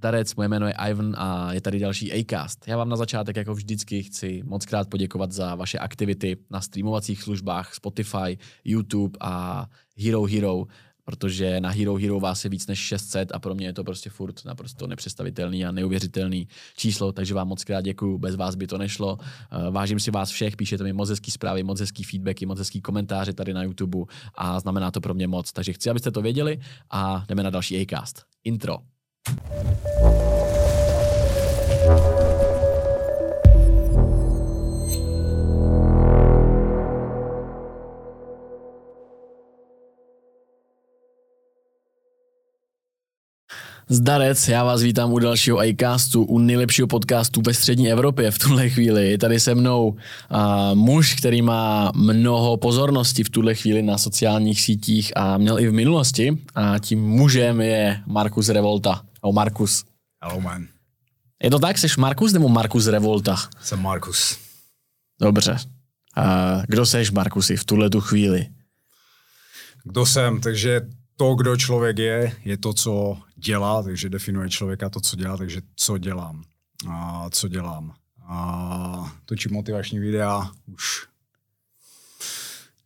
Zdarec, moje jméno je Ivan a je tady další Acast. Já vám na začátek jako vždycky chci moc krát poděkovat za vaše aktivity na streamovacích službách Spotify, YouTube a Hero Hero, protože na Hero Hero vás je víc než 600 a pro mě je to prostě furt naprosto nepředstavitelný a neuvěřitelný číslo, takže vám moc krát děkuju, bez vás by to nešlo. Vážím si vás všech, píšete mi moc hezký zprávy, moc hezký feedbacky, moc hezký komentáře tady na YouTube a znamená to pro mě moc, takže chci, abyste to věděli a jdeme na další Acast. Intro. Zdarec, já vás vítám u dalšího Acastu, u nejlepšího podcastu ve střední Evropě v tuhle chvíli. Je tady se mnou muž, který má mnoho pozornosti v tuhle chvíli na sociálních sítích a měl i v minulosti. A tím mužem je Marcus Revolta. Ahoj Marcus. Hello man. Je to tak, jsi Marcus nebo Marcus Revolta? Jsem Marcus. Dobře. Kdo seš, Marcusi, v tuhle tu chvíli? Kdo jsem, takže to, kdo člověk je, je to, co dělá, takže definuje člověka to, co dělá, takže co dělám. Točím motivační videa už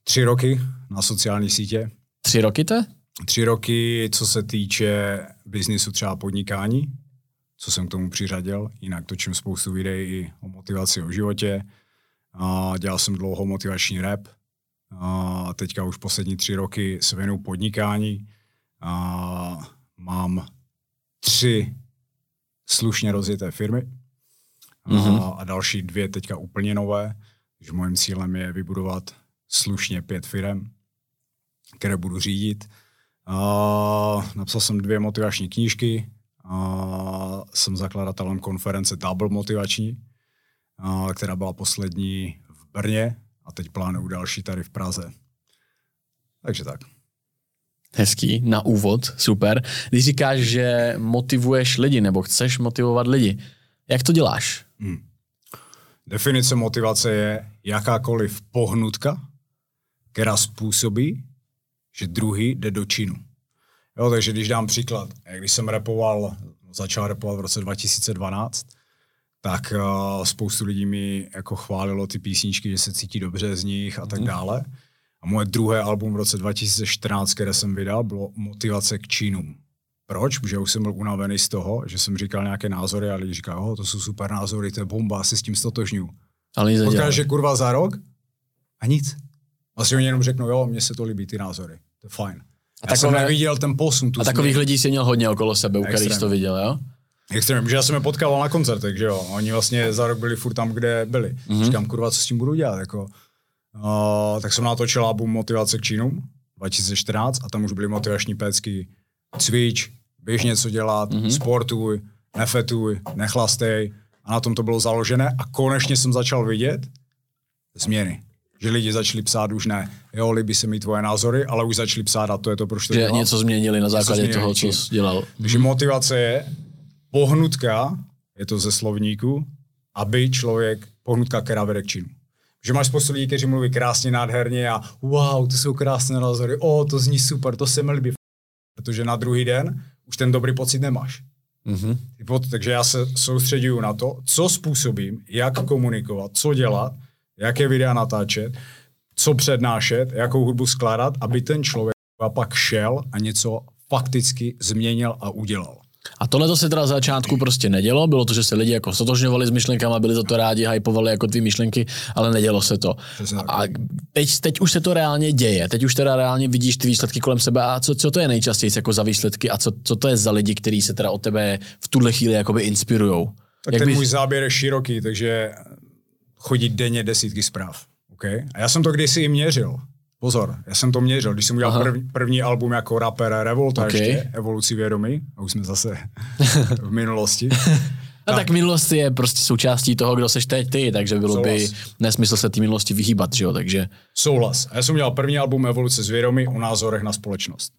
3 roky na sociální sítě. 3 roky to? 3 roky, co se týče biznisu, třeba podnikání, co jsem k tomu přiřadil, jinak točím spoustu videí o motivaci, o životě. Dělal jsem dlouho motivační rap. Teďka už poslední 3 roky se věnuju podnikání. Mám 3 slušně rozjeté firmy a další 2 teďka úplně nové. Takže mojím cílem je vybudovat slušně 5 firem, které budu řídit. Napsal jsem 2 motivační knížky. Jsem zakladatelem konference Double motivační, která byla poslední v Brně. A teď plánuju další tady v Praze. Takže tak. Hezký, na úvod, super. Když říkáš, že motivuješ lidi, nebo chceš motivovat lidi, jak to děláš? Definice motivace je jakákoliv pohnutka, která způsobí, že druhý jde do činu. Jo, takže když dám příklad, když jsem začal repovat v roce 2012, tak spoustu lidí mi jako chválilo ty písničky, že se cítí dobře z nich a tak dále. A moje druhé album v roce 2014, které jsem vydal, bylo Motivace k činům. Proč? Protože už jsem byl unavený z toho, že jsem říkal nějaké názory a lidi říkali, to jsou super názory, to je bomba, asi s tím stotožňuju. Potkáš je kurva za rok a nic. Vlastně oni jenom řeknou, jo, mně se to líbí, ty názory, to je fajn. Já jsem neviděl ten posun. A takových lidí jsi měl hodně okolo sebe, u kterých jsi to viděl, jo? Extrém, že já jsem je potkával na koncertech, že jo. Oni vlastně za rok byli furt tam, kde byli. Říkám, kurva, co s tím budu dělat, jako. Tak jsem natočil album Motivace k činům 2014 a tam už byly motivační pécky. Cvič, běž něco dělat, sportuj, nefetuj, nechlastej. A na tom to bylo založené a konečně jsem začal vidět změny. Že lidi začali psát už ne, jo, líbí se mi tvoje názory, ale už začali psát a to je to, proč to dělám. Že něco změnili na základě toho, co jsi dělal. Takže motivace je pohnutka, je to ze slovníku, aby člověk, pohnutka, která vede k činu. Že máš spoustu lidí, kteří mluví krásně, nádherně a wow, to jsou krásné názory, to zní super, to se mi líbí. Protože na druhý den už ten dobrý pocit nemáš. Takže já se soustředuju na to, co způsobím, jak komunikovat, co dělat, jaké videa natáčet, co přednášet, jakou hudbu skládat, aby ten člověk pak šel a něco fakticky změnil a udělal. A tohle to se teda začátku prostě nedělo, bylo to, že se lidi jako stotožňovali s myšlenkama, byli za to rádi, hypovali jako ty myšlenky, ale nedělo se to. A teď už se to reálně děje, teď už teda reálně vidíš ty výsledky kolem sebe a co to je nejčastěji jako za výsledky a co to je za lidi, kteří se teda od tebe v tuhle chvíli jakoby inspirujou? Tak můj záběr je široký, takže chodí denně desítky zpráv. Okay? A já jsem to kdysi i měřil. Pozor, já jsem to měřil, když jsem udělal první album jako rapper Revolta ještě, Evoluci vědomí, a už jsme zase v minulosti. Tak minulost je prostě součástí toho, kdo seš teď ty, takže bylo by nesmysl se té minulosti vyhýbat, že jo, takže. Souhlas. A já jsem udělal první album Evoluce z vědomí o názorech na společnost.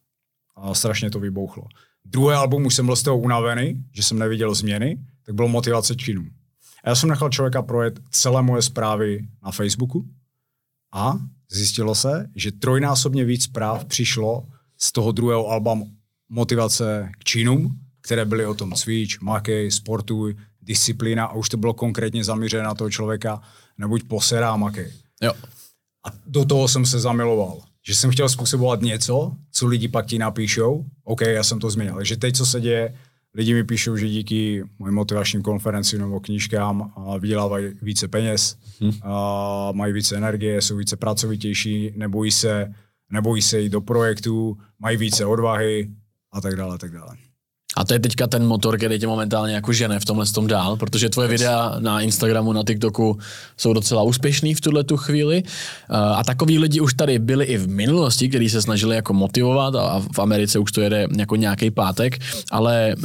A strašně to vybouchlo. Druhý album už jsem byl z toho unavený, že jsem neviděl změny, tak bylo Motivace činům. A já jsem nechal člověka projet celé moje zprávy na Facebooku a zjistilo se, že 3x víc zpráv přišlo z toho druhého alba Motivace k činům, které byly o tom cvič, makej, sportuj, disciplína a už to bylo konkrétně zaměřené na toho člověka, nebuď poserá a makej. Jo. A do toho jsem se zamiloval, že jsem chtěl způsobovat něco, co lidi pak ti napíšou, OK, já jsem to změnil, takže teď, co se děje, lidi mi píšou, že díky mojim motivačním konferencím nebo knížkám vydělávají více peněz, mají více energie, jsou více pracovitější, nebojí se jít do projektů, mají více odvahy a tak dále, tak dále. A to je teďka ten motor, který tě momentálně jako žene v tomhle tom dál, protože tvoje videa na Instagramu, na TikToku jsou docela úspěšný v tuhletu chvíli. A takový lidi už tady byli i v minulosti, kteří se snažili jako motivovat a v Americe už to jede jako nějaký pátek, ale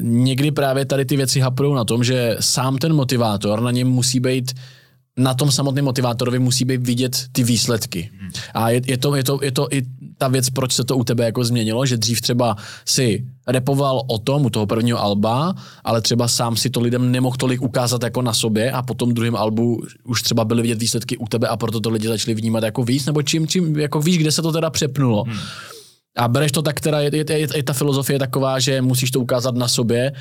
někdy právě tady ty věci haprou na tom, že sám ten motivátor na něm musí být, na tom samotném motivátorovi musí být vidět ty výsledky. A je to i ta věc, proč se to u tebe jako změnilo, že dřív třeba si repoval o tom u toho prvního alba, ale třeba sám si to lidem nemohl tolik ukázat jako na sobě a po tom druhém albu už třeba byly vidět výsledky u tebe a proto to lidi začali vnímat jako víc, nebo čím jako víš, kde se to teda přepnulo. A bereš to tak, teda je ta filozofie taková, že musíš to ukázat na sobě,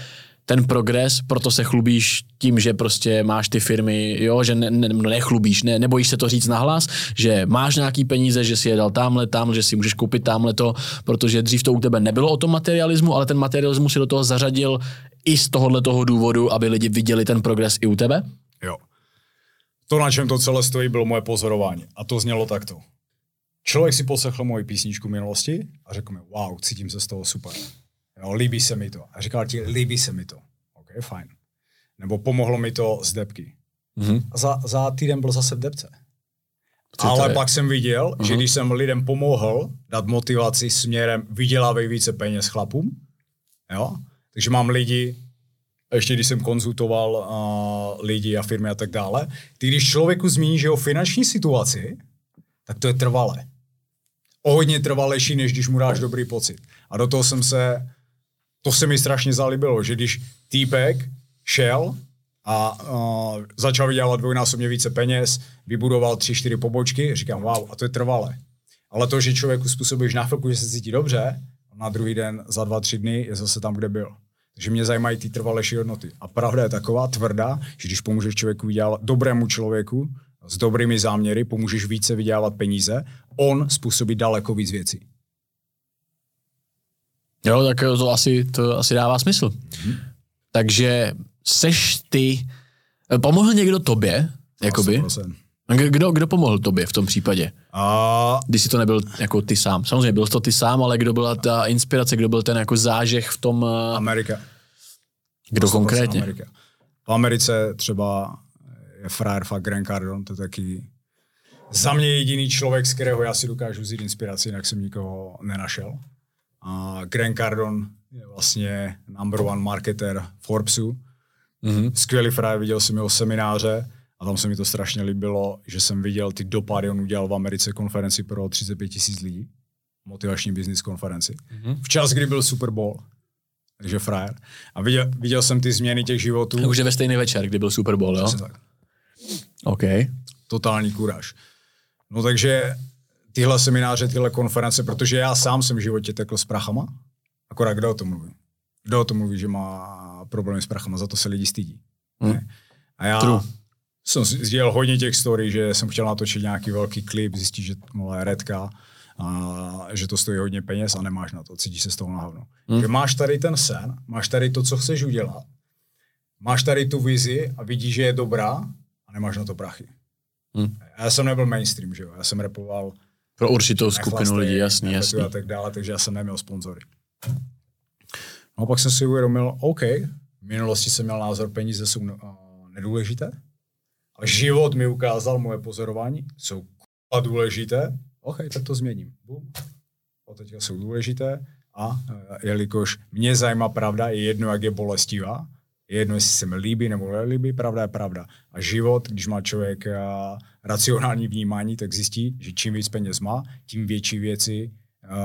ten progres, proto se chlubíš tím, že prostě máš ty firmy, jo, že nechlubíš, nebojíš se to říct nahlas, že máš nějaký peníze, že si je dal tamhle, že si můžeš koupit tamhleto, protože dřív to u tebe nebylo o tom materialismu, ale ten materialismus si do toho zařadil i z tohohletoho důvodu, aby lidi viděli ten progres i u tebe? Jo. To, na čem to celé stojí, bylo moje pozorování. A to znělo takto. Člověk si poslechl moji písničku minulosti a řekl mi, wow, cítím se z toho super. Jo, líbí se mi to. A říkal ti, líbí se mi to. OK, fajn. Nebo pomohlo mi to z depky. Mm-hmm. A za týden byl zase v depce. Ale pak jsem viděl, že když jsem lidem pomohl dát motivaci směrem vydělávej více peněz chlapům, jo? Takže mám lidi, ještě když jsem konzultoval lidi a firmy a tak dále, ty když člověku zmíníš jeho finanční situaci, tak to je trvalé. O hodně trvalejší, než když mu dáš dobrý pocit. A do toho to se mi strašně zalíbilo, že když týpek šel a začal vydělávat dvojnásobně více peněz, vybudoval 3-4 pobočky, říkám wow, a to je trvalé. Ale to, že člověku způsobíš na chvilku, že se cítí dobře, na druhý den, za 2-3 dny je zase tam, kde byl. Takže mě zajímají ty trvalejší hodnoty. A pravda je taková tvrdá, že když pomůžeš člověku vydělávat, dobrému člověku s dobrými záměry, pomůžeš více vydělávat peníze, on způsobí daleko víc věcí. Jo, tak to asi dává smysl. Mm-hmm. Takže pomohl někdo tobě, jakoby? Kdo pomohl tobě v tom případě? Když si to nebyl jako ty sám. Samozřejmě byl to ty sám, ale kdo byla ta inspirace, kdo byl ten jako zážeh v tom... Amerika. Kdo konkrétně? Amerika. V Americe třeba je frajer fakt Grant Cardone, to taky za mě jediný člověk, z kterého já si dokážu vzít inspiraci, jinak jsem nikoho nenašel. Grant Cardone je vlastně number one marketer Forbesu. Mm-hmm. Skvělý frajer, viděl jsem jeho semináře a tam se mi to strašně líbilo, že jsem viděl ty dopady, on udělal v Americe konferenci pro 35 000 lidí, motivační business konferenci, včas, kdy byl Super Bowl. Takže frajer. A viděl jsem ty změny těch životů. Už je ve stejný večer, kdy byl Super Bowl, jo? Tak. OK. Totální kuráž. No takže... Tyhle semináře, tyhle konference, protože já sám jsem v životě tekl s prachama. Akorát kdo o tom mluví? Kdo o tom mluví, že má problémy s prachama? Za to se lidi stydí. A já jsem sdělal hodně těch story, že jsem chtěl natočit nějaký velký klip, zjistit, že to je redka, a že to stojí hodně peněz a nemáš na to, cítíš se z toho na hovno. Že máš tady ten sen, máš tady to, co chceš udělat, máš tady tu vizi a vidíš, že je dobrá a nemáš na to prachy. Já jsem nebyl mainstream, že jo? Já jsem rapoval pro určitou skupinu lidí, jasný. A tak dále, takže já jsem neměl sponzory. No a pak jsem si uvědomil, OK, v minulosti jsem měl názor, peníze jsou nedůležité, a život mi ukázal, moje pozorování jsou důležité, OK, tak to změním. A teďka jsou důležité a jelikož mě zajímá pravda, je jedno, jak je bolestivá, je jedno, jestli se mi líbí nebo nelíbí, pravda je pravda. A život, když má člověk racionální vnímání, tak zjistí, že čím víc peněz má, tím větší věci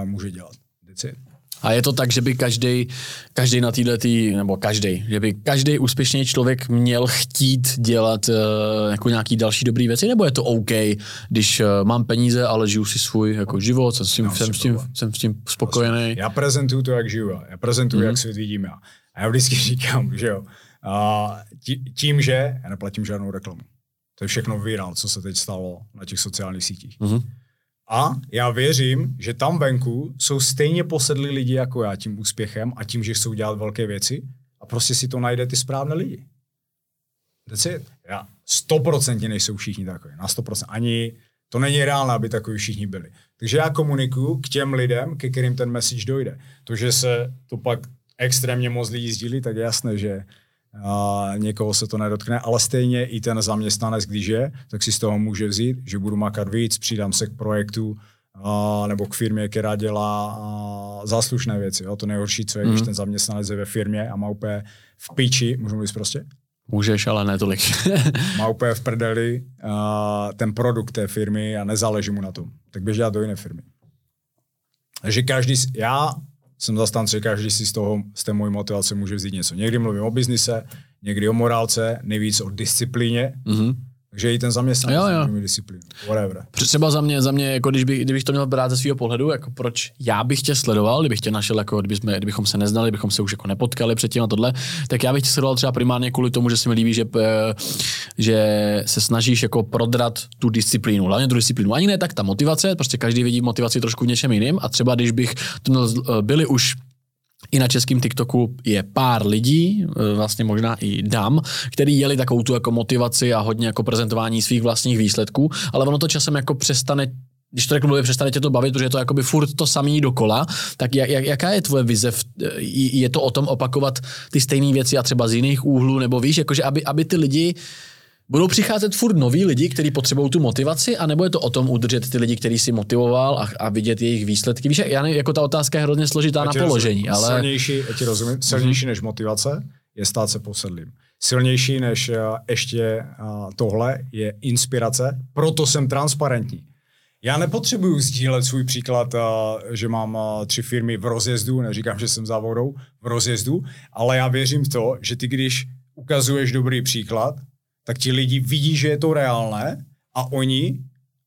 může dělat. A je to tak, že by každý na této, nebo že by každý úspěšný člověk měl chtít dělat jako nějaký další dobré věci, nebo je to OK, když mám peníze, ale žiju si svůj jako život, jsem s tím spokojený. Já prezentuju to, jak žiju, já prezentuju, jak svět vidím já. A já vždycky říkám, že jo, tím, že já neplatím žádnou reklamu. To je všechno virál, co se teď stalo na těch sociálních sítích. Mm-hmm. A já věřím, že tam venku jsou stejně posedlí lidi jako já tím úspěchem a tím, že chcou dělat velké věci a prostě si to najde ty správné lidi. That's it. Já 100% nejsou všichni takový, na 100%. Ani to není reálné, aby takový všichni byli. Takže já komunikuju k těm lidem, ke kterým ten message dojde. To, že se to pak extrémně moc lidí sdílí, tak je jasné, že někoho se to nedotkne, ale stejně i ten zaměstnanec, když je, tak si z toho může vzít, že budu makat víc, přidám se k projektu nebo k firmě, která dělá záslušné věci. Jo? To nejhorší, co je, když ten zaměstnanec je ve firmě a má úplně v piči, můžu mluvit prostě? Můžeš, ale ne tolik. Má úplně v prdeli ten produkt té firmy a nezáleží mu na tom. Tak běž dělat do jiné firmy. Takže já jsem zastánce, že každý si z té mojí motivace může vzít něco. Někdy mluvím o biznise, někdy o morálce, nejvíc o disciplíně. Mm-hmm. Takže i ten zaměstnanec může disciplínu. Whatever. Třeba za mě jako kdybych to měl brát ze svého pohledu, jako proč já bych tě sledoval, kdybych tě našel, jako kdybychom se neznali, kdybychom se už jako nepotkali předtím a tohle, tak já bych tě sledoval třeba primárně kvůli tomu, že se mi líbí, že se snažíš jako prodrat tu disciplínu, hlavně tu disciplínu. Ani ne tak ta motivace, prostě každý vidí motivaci trošku v něčem jiným a třeba když bych to měl, byli už i na českém TikToku je pár lidí, vlastně možná i dám, který jeli takovou tu jako motivaci a hodně jako prezentování svých vlastních výsledků, ale ono to časem jako přestane, když to řeknu, přestane tě to bavit, protože je to jakoby furt to samý dokola, tak jaká je tvoje vize, je to o tom opakovat ty stejné věci a třeba z jiných úhlů, nebo víš, jakože aby ty lidi, budou přicházet furt noví lidi, kteří potřebují tu motivaci, anebo je to o tom udržet ty lidi, který si motivoval a vidět jejich výsledky? Víš, já nevím, jako ta otázka je hrozně složitá na položení, ale... Silnější než motivace je stát se posedlým. Silnější než ještě tohle je inspirace, proto jsem transparentní. Já nepotřebuju sdílet svůj příklad, že mám 3 firmy v rozjezdu, neříkám, že jsem závodou v rozjezdu, ale já věřím v to, že ty, když ukazuješ dobrý příklad, tak ti lidi vidí, že je to reálné a oni,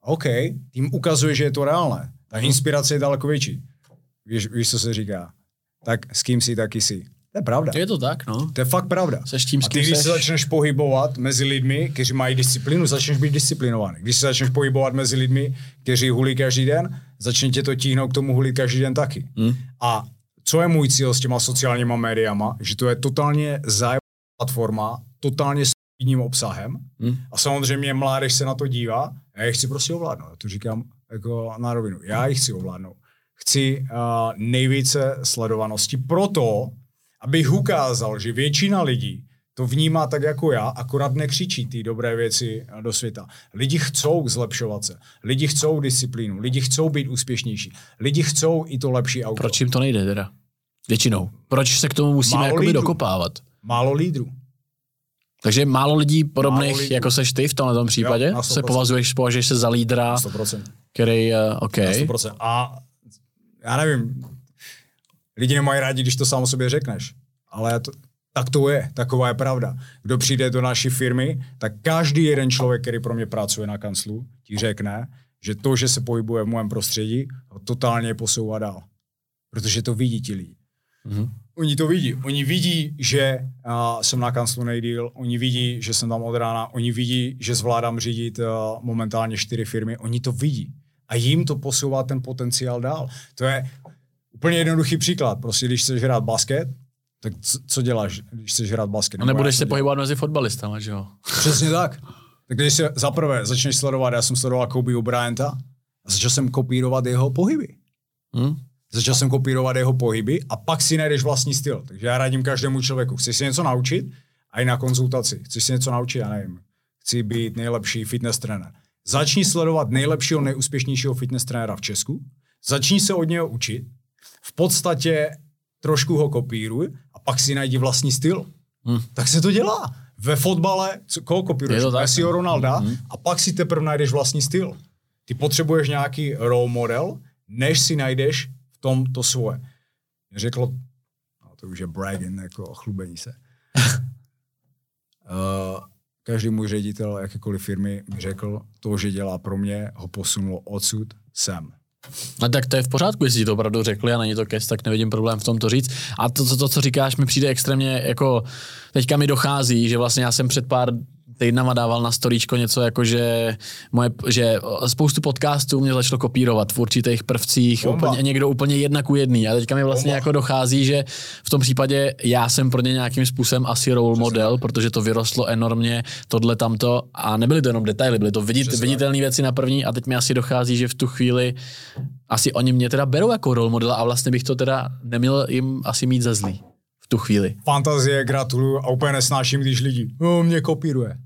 OK, tím ukazuje, že je to reálné. Ta inspirace je daleko větší. Víš, co se říká? Tak s kým jsi, taky jsi. To je pravda. Je to tak, no. To je fakt pravda. A ty, když se začneš pohybovat mezi lidmi, kteří mají disciplínu, začneš být disciplinovaný. Když se začneš pohybovat mezi lidmi, kteří hulí každý den, začne tě to tíhnout k tomu hulit každý den taky. A co je můj cíl s těma sociálníma médiama? Že to je totálně zájemná platforma, totálně jiným obsahem a samozřejmě mládež se na to dívá, já je chci prostě ovládnout, já to říkám jako na rovinu, já je chci ovládnout. Chci nejvíce sledovanosti proto, abych ukázal, že většina lidí to vnímá tak jako já, akorát nekřičí ty dobré věci do světa. Lidi chcou zlepšovat se, lidi chcou disciplínu, lidi chcou být úspěšnější, lidi chcou i to lepší auto. Proč jim to nejde teda? Většinou. Proč se k tomu musíme jakoby dokopávat? Málo lídrů. Takže málo lidí podobných, jako seš ty v tomhle případě, jo, se považuješ se za lídra, který, OK. A já nevím, lidi nemají rádi, když to sám o sobě řekneš, ale tak to je, taková je pravda. Kdo přijde do naší firmy, tak každý jeden člověk, který pro mě pracuje na kanclu, ti řekne, že to, že se pohybuje v mém prostředí, totálně posouvá dál, protože to vidí ti lidi. Mm-hmm. Oni to vidí. Oni vidí, že jsem na kanclu nejdýl, oni vidí, že jsem tam od rána, oni vidí, že zvládám řídit momentálně 4 firmy, oni to vidí. A jim to posouvá ten potenciál dál. To je úplně jednoduchý příklad. Prostě když chceš hrát basket, tak co děláš, když chceš hrát basket? Nebo nebudeš se pohybovat mezi fotbalistama, že jo? Přesně tak. Tak když se zaprvé začneš sledovat, já jsem sledoval Kobeho Bryanta a začal jsem kopírovat jeho pohyby. Začal jsem kopírovat jeho pohyby a pak si najdeš vlastní styl. Takže já radím každému člověku. Chceš si něco naučit a i na konzultaci. Chceš si něco naučit, já nevím. Chci být nejlepší fitness trenér. Začni sledovat nejlepšího, nejúspěšnějšího fitness trenéra v Česku. Začni se od něho učit. V podstatě trošku ho kopíruj a pak si najdi vlastní styl. Tak se to dělá. Ve fotbale, koho kopíruješ? Messiho, Ronalda a pak si teprve najdeš vlastní styl. Ty potřebuješ nějaký role model, než si najdeš tom to svoje. Řekl, no to už je bragging, jako ochlubení se. Každý můj ředitel jakékoliv firmy mi řekl, to, že dělá pro mě, ho posunulo odsud sem. A tak to je v pořádku, jestli ti to opravdu řekli a není to kec, tak nevidím problém v tom to říct. A to, co říkáš, mi přijde extrémně, jako teďka mi dochází, že vlastně já jsem před pár týdnama dával na storíčko něco, jako že spoustu podcastů mě začalo kopírovat v určitých prvcích, někdo úplně 1:1. A teďka mi vlastně jako dochází, že v tom případě já jsem pro ně nějakým způsobem asi role model, protože to vyrostlo enormně, tohle tamto, a nebyly to jenom detaily, byly to viditelné věci na první, a teď mi asi dochází, že v tu chvíli asi oni mě teda berou jako role modela a vlastně bych to teda neměl jim asi mít za zlý v tu chvíli. Fantazie, gratuluju a úplně nesnáším, když lidi mě kopíruje.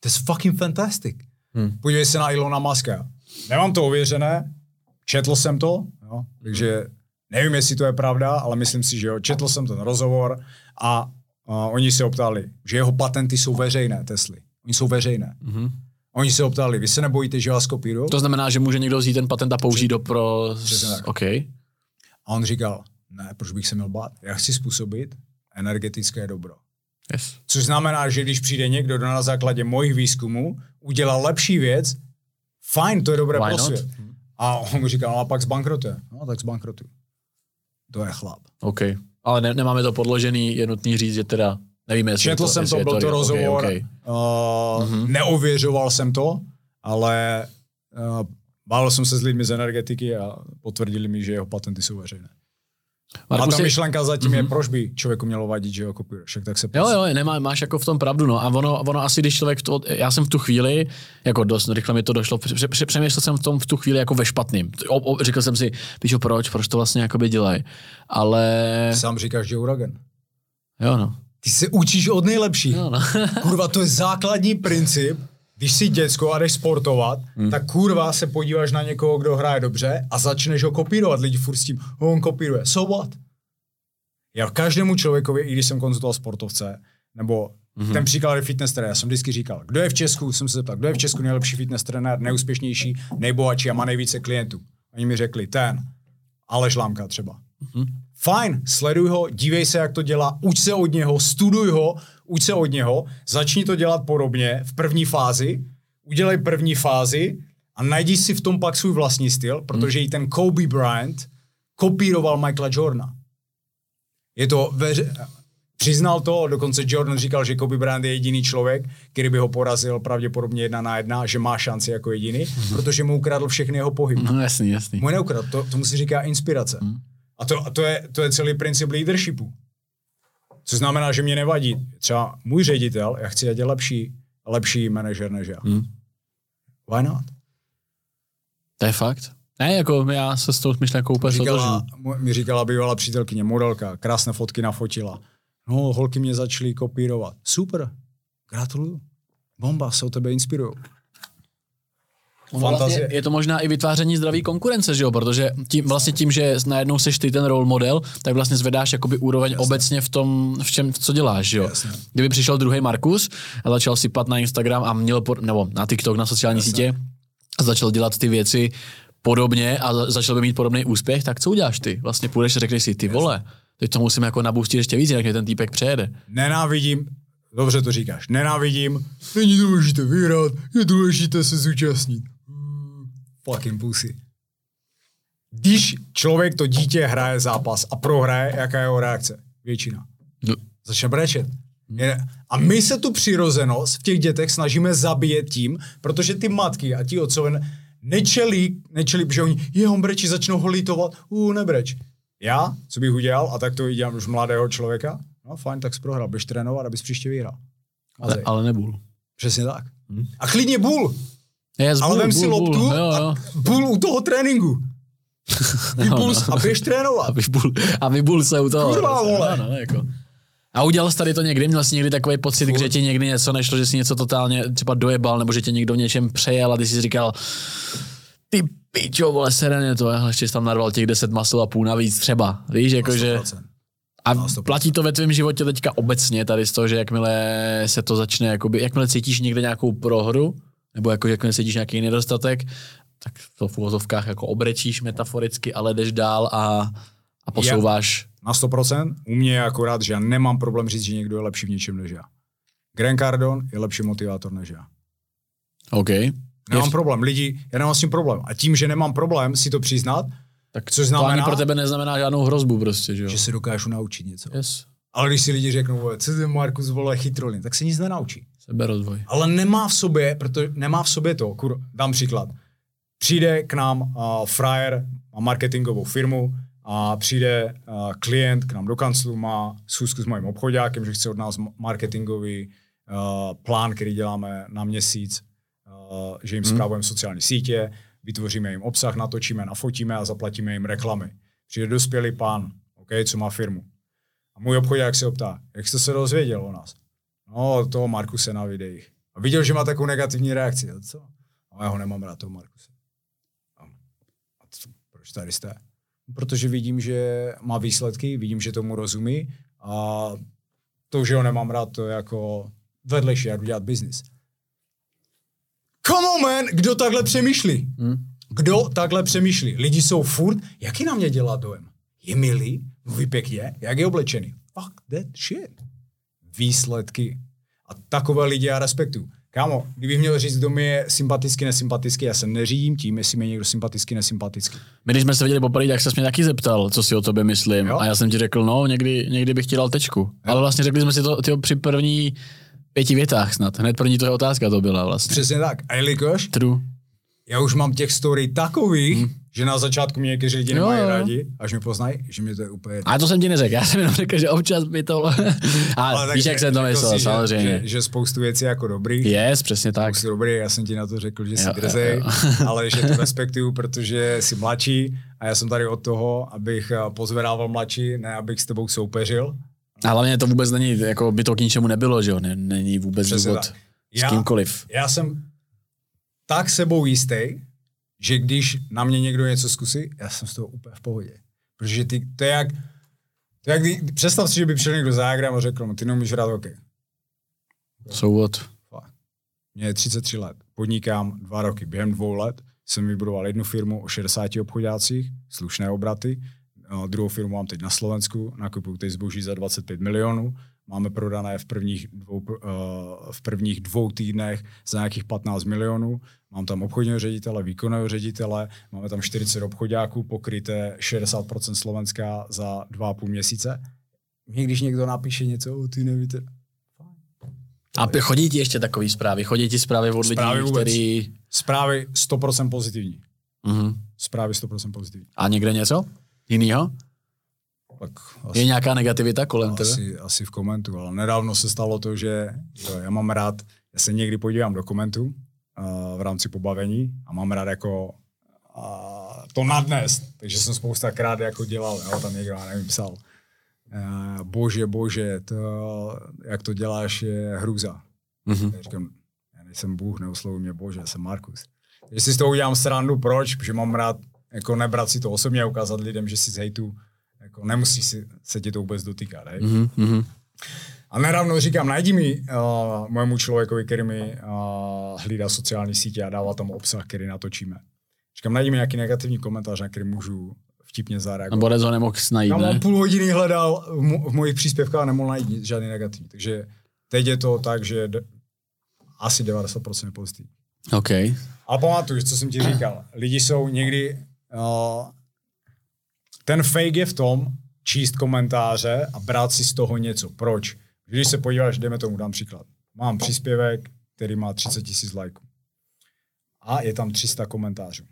That's fucking fantastic. Podívej se na Elona Muska. Nemám to ověřené, četl jsem to, jo, takže nevím, jestli to je pravda, ale myslím si, že jo. Četl jsem ten rozhovor a oni se optali, že jeho patenty jsou veřejné, Tesly. Oni jsou veřejné. Mm-hmm. Oni se optali, vy se nebojíte, že vás kopírujou? To znamená, že může někdo vzít ten patent a použít ho pro... Okay. A on říkal, ne, proč bych se měl bát? Já chci způsobit energetické dobro. Yes. Což znamená, že když přijde někdo na základě mojich výzkumů, udělá lepší věc, fajn, to je dobré pro svět. A on mu říkal, no a pak zbankrotuje. No tak zbankrotuj. To je chlap. OK, ale nemáme to podložený, je nutný říct, že teda nevíme, jestli četl jsem to, byl to rozhovor, okay. Neověřoval jsem to, ale bál jsem se s lidmi z energetiky a potvrdili mi, že jeho patenty jsou veřejné. Marku, a ta myšlenka zatím je, proč by člověku mělo vadit, že ho kopíruješ, však tak se půjde. Máš jako v tom pravdu, no a ono asi, když člověk, já jsem v tu chvíli, jako dost rychle mi to došlo, přemýšlel jsem v tu chvíli jako ve špatným. Řekl jsem si, píšu, proč to vlastně jakoby dělají, ale... Sám říkáš, že uragan. Jo no. Ty se učíš od nejlepších. Jo, no. Kurva, to je základní princip. Když jsi děcko a jdeš sportovat, tak kurva se podíváš na někoho, kdo hraje dobře a začneš ho kopírovat. Lidi furt s tím, on kopíruje. So what? Já každému člověkovi, i když jsem konzultoval sportovce, nebo ten příklad je fitness trenér, já jsem vždycky říkal, kdo je v Česku, jsem se zeptal, kdo je v Česku nejlepší fitness trenér, neúspěšnější, nejbohatší a má nejvíce klientů. Oni mi řekli, ten, Aleš Lámka třeba. Fajn, sleduj ho, dívej se, jak to dělá, uč se od něho, studuj ho, začni to dělat podobně v první fázi, udělej první fázi a najdi si v tom pak svůj vlastní styl, protože i ten Kobe Bryant kopíroval Michaela Jordana. Je to, přiznal to, dokonce Jordan říkal, že Kobe Bryant je jediný člověk, který by ho porazil pravděpodobně 1:1, že má šanci jako jediný, protože mu ukradl všechny jeho pohyby. No jasný. Mu neukradl, tomu se říká inspirace. A to je celý princip leadershipu. Co znamená, že mě nevadí. Třeba můj ředitel, já chci dělat lepší manažer než já. Why not? To je fakt. Ne, jako já se s tou myšlenkou úplně sotožím. Mi říkala bývalá přítelkyně, modelka, krásné fotky nafotila. No, holky mě začaly kopírovat. Super, gratuluju. Bomba, se o tebe inspirujou. Vlastně je to možná i vytváření zdraví konkurence, že jo? Protože tím, že najednou seš ty ten role model, tak vlastně zvedáš jakoby úroveň obecně v tom, co děláš, že jo? Kdyby přišel druhý Marcus a začal sypat na Instagram a měl, nebo na TikTok, na sociální sítě, a začal dělat ty věci podobně a začal by mít podobný úspěch, tak co uděláš ty? Vlastně půjdeš a řekneš si, ty vole, teď to musím jako nabustit ještě víc, jinak mě ten týpek přejede. Dobře to říkáš, nenávidím, není důležité vyhrát, je důležité se zúčastnit. Fucking pussy. Když člověk, to dítě, hraje zápas a prohraje, jaká je jeho reakce? Většina. Začne brečet. A my se tu přirozenost v těch dětech snažíme zabíjet tím, protože ty matky a ti otcové nečelí, že oni, on brečí, začnou ho litovat, nebreč. Já, co bych udělal, a tak to dělám už mladého člověka, no fajn, tak jsi prohrál, běž trénovat, abys příště vyhrál. Ale nebůl. Přesně tak. A klidně bůl. Ale vem si loptu a bůl u toho tréninku. A běž trénovat. A vybůl se u toho. Kurva, vole. No, jako. A udělal jsi tady to někdy? Měl jsi někdy takový pocit, že ti někdy něco nešlo, že jsi něco totálně třeba dojebal, nebo že tě někdo v něčem přejel a ty jsi říkal, ty pičo, vole, sereně to, ještě jsi tam narval těch 10 masl a půl navíc třeba. Víš, jakože... A platí to ve tvém životě teďka obecně tady z toho, že jakmile se to začne, jakmile cítíš někde nějakou prohru, nebo jako, jakmile cítíš nějaký nedostatek, tak to v uvozovkách jako obrečíš metaforicky, ale jdeš dál a, a posouváš? Na 100%. U mě je akorát, že já nemám problém říct, že někdo je lepší v něčem než já. Grant Cardone je lepší motivátor než já. OK. Nemám problém. Lidi, já nemám s tím problém. A tím, že nemám problém si to přiznat, tak což znamená, to ani pro tebe neznamená žádnou hrozbu prostě, že jo? Že se dokážu naučit něco. Yes. Ale když si lidi řeknou, vole, co ty Marcus, vole, chytrolin, tak se nic nenaučí. Seberozvoj. Ale nemá v sobě, protože nemá v sobě to, dám příklad. Přijde k nám frajer, má marketingovou firmu a přijde klient k nám do kanclu, má schůzku s mojím obchodákem, že chce od nás marketingový plán, který děláme na měsíc, že jim spravujeme sociální sítě, vytvoříme jim obsah, natočíme, nafotíme a zaplatíme jim reklamy. Přijde dospělý pán, okay, co má firmu. A můj obchodák se optá, jak jste se dozvěděl o nás? No, toho Marcuse na videích. A viděl, že má takovou negativní reakci. A co? A já ho nemám rád, toho Marcuse. Proč tady jste? Protože vidím, že má výsledky, vidím, že tomu rozumí a to, že ho nemám rád, to je jako vedlejší, jak dělat biznis. Come on, man, kdo takhle přemýšlí? Kdo takhle přemýšlí? Lidi jsou furt, jaký na mě dělá dojem? Je milý, mluví pěkně, jak je oblečený? Fuck that shit. Výsledky. A takové lidi já respektuju. Kámo, kdybych měl říct, kdo mi je sympatický, nesympatický, já se neřídím tím, jestli mi je někdo sympatický, nesympatický. My když jsme se viděli poprvé, tak ses mě taky zeptal, co si o tobě myslím. Jo? A já jsem ti řekl, no, někdy bych ti dal tečku. Jo? Ale vlastně řekli jsme si to tyho, při první 5 větách snad. Hned první tvoje otázka to byla vlastně. Přesně tak. A jelikož já už mám těch story takových, že na začátku mě někteří lidi nemají rádi, až mě poznají, že mě to je úplně... A to jsem ti neřekl, já jsem jenom řekl, že občas by to... A víš, jak jsem to myslel, samozřejmě. Že spoustu věcí jako dobrých. Yes, přesně tak. Spoustu dobrých, já jsem ti na to řekl, že jsi drzej, ale že to respektuju, protože jsi mladší a já jsem tady od toho, abych pozvedával mladší, ne abych s tebou soupeřil. A hlavně to vůbec není, jako by to k ničemu nebylo, že jo? Není vůbec důvod s kýmkoliv. Já jsem tak sebou jistý, že když na mě někdo něco zkusí, já jsem z toho úplně v pohodě. Protože ty, to je jak představ si, že by přišel někdo za Jagram a řekl mu, ty neumíš hrát hokej. So what? Mně je 33 let, podnikám 2 roky. Během 2 let jsem vybudoval jednu firmu o 60 obchodácích, slušné obraty. Druhou firmu mám teď na Slovensku, nakupuju teď zboží za 25 milionů. Máme prodané v prvních dvou týdnech za nějakých 15 milionů. Mám tam obchodního ředitele, výkonného ředitele, máme tam 40 obchodáků, pokryté 60% Slovenska za 2,5 měsíce. Když někdo napíše něco, ty nevíte. A chodí ti ještě takový zprávy? Chodí ti zprávy od lidí, který... Zprávy 100% pozitivní. Mm-hmm. Zprávy 100% pozitivní. A někde něco jinýho? Asi, je nějaká negativita kolem tebe? Asi v komentu, ale nedávno se stalo to, že já mám rád, já se někdy podívám do komentu v rámci pobavení a mám rád jako to nadnést, takže jsem spoustakrát jako dělal, jo, tam někdo, já nevím, psal, bože, to, jak to děláš, je hrůza. Mm-hmm. Říkám, já nejsem Bůh, neoslovuj mě bože, já jsem Marcus. Jestli si to udělám srandu, proč? Protože mám rád jako nebrat si to osobně a ukázat lidem, že si z hejtu jako nemusí se ti to vůbec dotýkat. Mm-hmm. A nedávno říkám, najdi mi mojemu člověkovi, který mi hlídá sociální sítě a dává tam obsah, který natočíme. Říkám, najdi mi nějaký negativní komentář, na který můžu vtipně zareagovat. A Borec ho nemohl najít, ne? Já mám 0,5 hodiny hledal v mojich příspěvkách a nemohl najít žádný negativní. Takže teď je to tak, že asi 90% je pozitivní. Okay. A pamatuju, co jsem ti říkal. Lidi jsou někdy... Ten fake je v tom, číst komentáře a brát si z toho něco. Proč? Když se podíváš, jdeme tomu, dám příklad. Mám příspěvek, který má 30 000 lajků. A je tam 300 komentářů.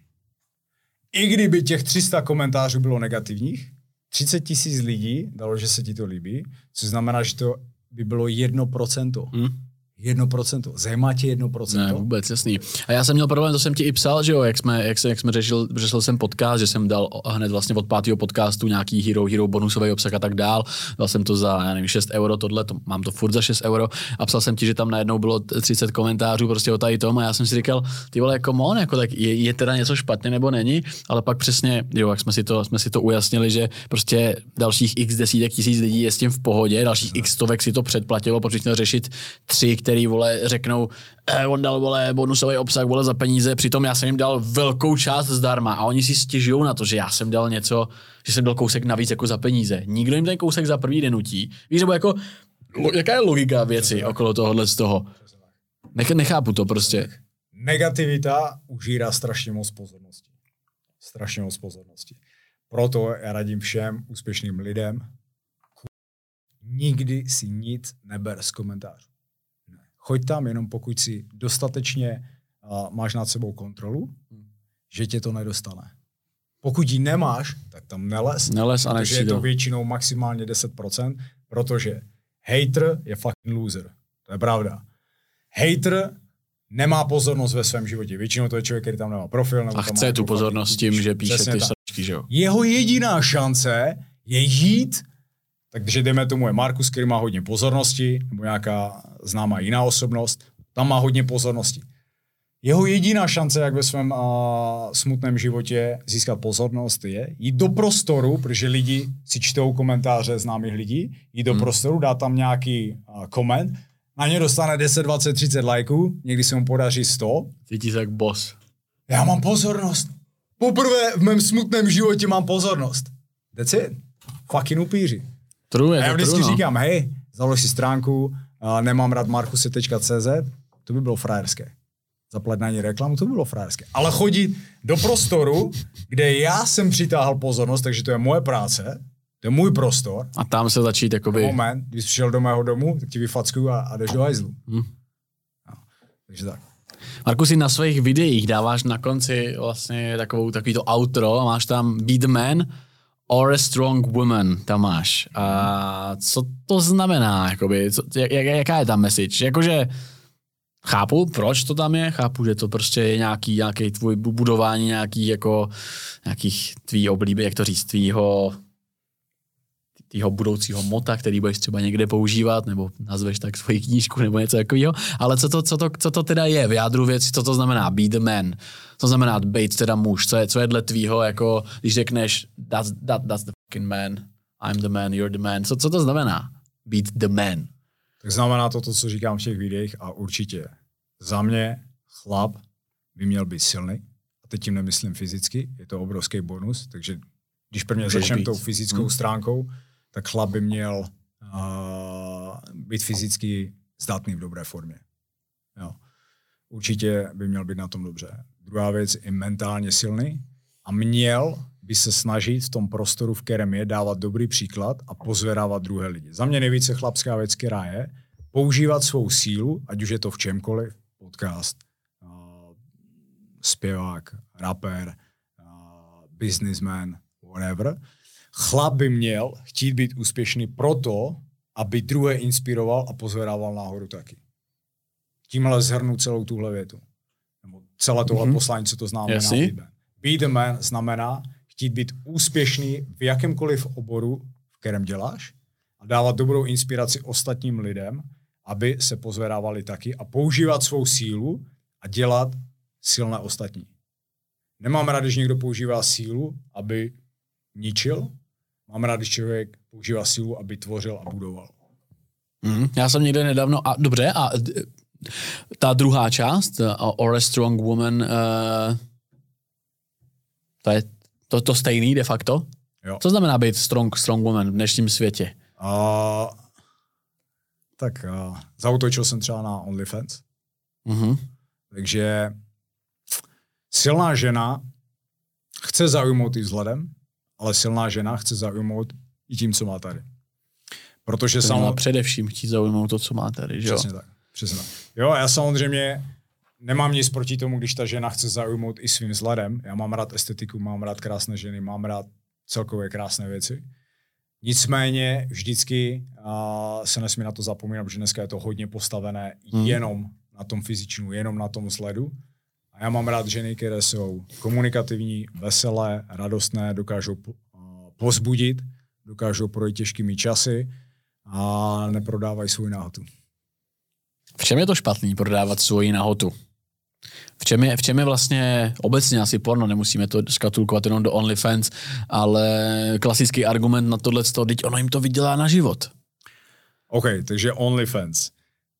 I kdyby těch 300 komentářů bylo negativních, 30 000 lidí dalo, že se ti to líbí, což znamená, že to by bylo 1%. 1%. Zajímá tě 1%? Ne, vůbec, jasný. A já jsem měl problém, to jsem ti i psal, že jo, jak jsme řešil jsem podcast, že jsem dal hned vlastně od 5. podcastu nějaký Hero bonusový obsah a tak dál. Dal jsem to za, já nevím, 6 euro tohle, to, mám to furt za 6 euro a psal jsem ti, že tam najednou bylo 30 komentářů prostě o tady tom a já jsem si říkal, ty vole, come on, jako tak je teda něco špatně nebo není, ale pak přesně, jo, jak jsme si to ujasnili, že prostě dalších x desítek tisíc lidí je s tím v pohodě, dalších x stovek si to předplatilo, protože chtěl řešit 3, který, vole, řeknou, on dal, vole, bonusový obsah, vole, za peníze, přitom já jsem jim dal velkou část zdarma a oni si stěžují na to, že já jsem dal něco, že jsem dal kousek navíc jako za peníze. Nikdo jim ten kousek za první nenutí. Víš, nebo jako, jaká je logika věci okolo tohohle z toho? Nechápu to prostě. Negativita užírá strašně moc pozornosti. Strašně moc pozornosti. Proto já radím všem úspěšným lidem, nikdy si nic neber z komentářů. Choď tam jenom pokud si dostatečně máš nad sebou kontrolu, že tě to nedostane. Pokud ji nemáš, tak tam nelez a protože je to většinou maximálně 10%, protože hater je fucking loser. To je pravda. Hater nemá pozornost ve svém životě. Většinou to je člověk, který tam nemá profil. Nebo a chce tu pozornost tím, že píše ty sračky, že jo? Jeho jediná šance je jít. Takže dejme tomu je Marcus, který má hodně pozornosti, nebo nějaká známá jiná osobnost, tam má hodně pozornosti. Jeho jediná šance, jak ve svém smutném životě získat pozornost, je jít do prostoru, protože lidi si čtou komentáře známých lidí, jít do prostoru, dá tam nějaký koment, na ně dostane 10, 20, 30 lajků, někdy se mu podaří 100. Cítí se jak boss. Já mám pozornost. Poprvé v mém smutném životě mám pozornost. That's it. Fucking upíři. A já vždycky říkám, hej, založ si stránku, nemám rád marcuse.cz, to by bylo frajerské. Zaplatnání reklamu, to by bylo frajerské. Ale chodit do prostoru, kde já jsem přitáhl pozornost, takže to je moje práce, to je můj prostor. A tam se začít jakoby... Moment, když jsi šel do mého domu, tak ti vyfackuju a jdeš do hajzlu. No, takže tak. Marcusi, na svých videích dáváš na konci vlastně takovýto outro a máš tam Be the Man or a strong woman, tam máš. A co to znamená, jakoby, jaká je ta message? Jakože chápu, proč to tam je, chápu, že to prostě je nějaký tvůj budování, nějakých tvý oblíby, jak to říct, tvýho budoucího mota, který budeš třeba někde používat, nebo nazveš tak svoji knížku, nebo něco takového. Ale co to teda je v jádru věci, co to znamená be the man? Co znamená být teda muž? Co je dle tvýho, jako když řekneš that's the fucking man, I'm the man, you're the man. Co to znamená být the man? Tak znamená to, co říkám v těch videích a určitě za mě chlap by měl být silný. A teď tím nemyslím fyzicky, je to obrovský bonus, takže když prvně začneme tou fyzickou stránkou, tak chlap by měl být fyzicky zdatný v dobré formě. Jo. Určitě by měl být na tom dobře. Druhá věc je mentálně silný a měl by se snažit v tom prostoru, v kterém je, dávat dobrý příklad a pozvedávat druhé lidi. Za mě nejvíce chlapská věc, která je, používat svou sílu, ať už je to v čemkoliv, podcast, zpěvák, rapper, businessman, whatever. Chlap by měl chtít být úspěšný proto, aby druhé inspiroval a pozvedával nahoru taky. Tímhle zhrnu celou tuhle větu. Nebo celé tohle poslání, co to znamená. Be the man znamená chtít být úspěšný v jakémkoliv oboru, v kterém děláš, a dávat dobrou inspiraci ostatním lidem, aby se pozvedávali taky a používat svou sílu a dělat silné ostatní. Nemám rád, když někdo používá sílu, aby ničil. Mám rád, když člověk používá sílu, aby tvořil a budoval. Já jsem někde nedávno... A ta druhá část, Or a Strong Woman, to je to stejný de facto? Jo. Co znamená být strong woman v dnešním světě? Tak zautočil jsem třeba na OnlyFans. Takže silná žena chce zaujmout i vzhledem, ale silná žena chce zaujmout i tím, co má tady. Protože především chtít zaujmout to, co má tady, že jo? Přesně tak. Jo, já samozřejmě nemám nic proti tomu, když ta žena chce zaujmout i svým vzhledem. Já mám rád estetiku, mám rád krásné ženy, mám rád celkově krásné věci. Nicméně vždycky se nesmí na to zapomínat, protože dneska je to hodně postavené jenom na tom fyzičnu, jenom na tom vzhledu. A já mám rád ženy, které jsou komunikativní, veselé, radostné, dokážou pozbudit, dokážou projít těžkými časy a neprodávají svou nahotu. V čem je to špatný prodávat svoji nahotu? V čem je vlastně obecně asi porno, nemusíme to škatulkovat jenom do OnlyFans, ale klasický argument na tohleto, teď ono jim to vydělá na život. OK, takže OnlyFans.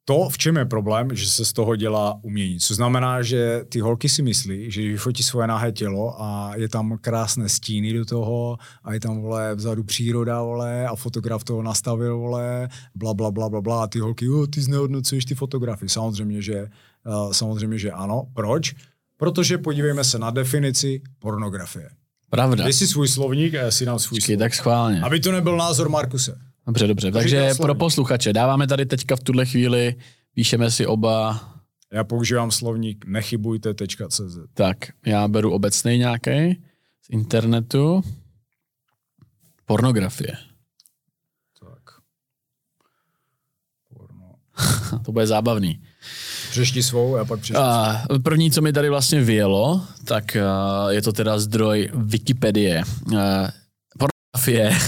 To, v čem je problém, že se z toho dělá umění. Co znamená, že ty holky si myslí, že vyfotí svoje nahé tělo a je tam krásné stíny do toho a je tam, vole, vzadu příroda, vole, a fotograf toho nastavil, vole, bla, bla, bla, bla, bla. A ty holky, ty znehodnocuješ ty fotografy. Samozřejmě, že ano. Proč? Protože podívejme se na definici pornografie. Pravda. Dej si svůj slovník a já si dám svůj slovník. Tak schválně. Aby to nebyl názor Marcuse. Dobře, dobře. Takže pro posluchače, dáváme tady teďka v tuhle chvíli, píšeme si oba... Já používám slovník nechybujte.cz. Tak, já beru obecnej nějaký z internetu. Pornografie. Tak. Porno. To bude zábavný. Přešti svou, já pak přešti svou. První, co mi tady vlastně vyjelo, tak je to teda zdroj Wikipedie. Pornografie,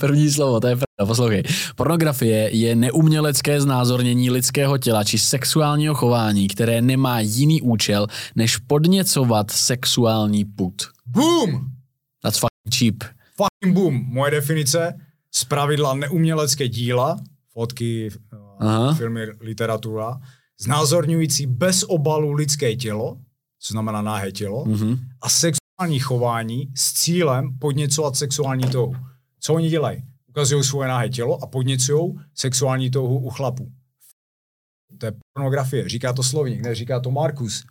první slovo, to je pravda, poslouchej. Pornografie je neumělecké znázornění lidského těla či sexuálního chování, které nemá jiný účel, než podněcovat sexuální pud. Boom! That's fucking cheap. Fucking boom. Moje definice, zpravidla neumělecké díla, fotky, filmy, literatura, znázorňující bez obalu lidské tělo, co znamená náhé tělo, a sexuální chování s cílem podněcovat sexuální touhu. Co oni dělají? Ukazují svoje náhé tělo a podněcují sexuální touhu u chlapů. To je pornografie. Říká to slovník, neříká to Marcus.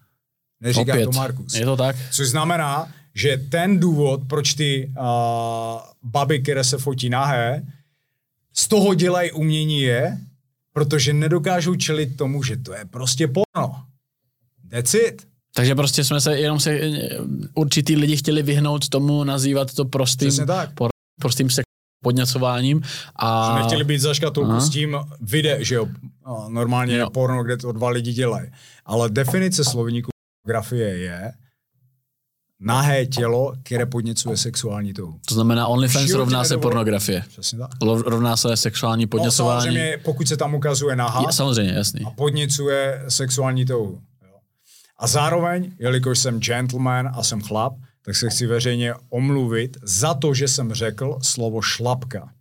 Neříká opět to Marcus. Je to tak? Což znamená, že ten důvod, proč ty baby, které se fotí nahé, z toho dělají umění, je, protože nedokážou čelit tomu, že to je prostě porno. That's it. Takže prostě jsme se, jenom se určitý lidi chtěli vyhnout tomu, nazývat to prostým se podněcováním. A... Že nechtěli být zaškatulku s tím vide, že jo, normálně je porno, kde to dva lidi dělají. Ale definice slovníku pornografie je nahé tělo, které podněcuje sexuální touhu. To znamená OnlyFans rovná se pornografie. Přesně tak. Rovná se sexuální podněcování. No, samozřejmě, pokud se tam ukazuje nahá. Samozřejmě, jasný. A podněcuje sexuální touhu. Jo. A zároveň, jelikož jsem gentleman a jsem chlap, tak se chci veřejně omluvit za to, že jsem řekl slovo šlapka.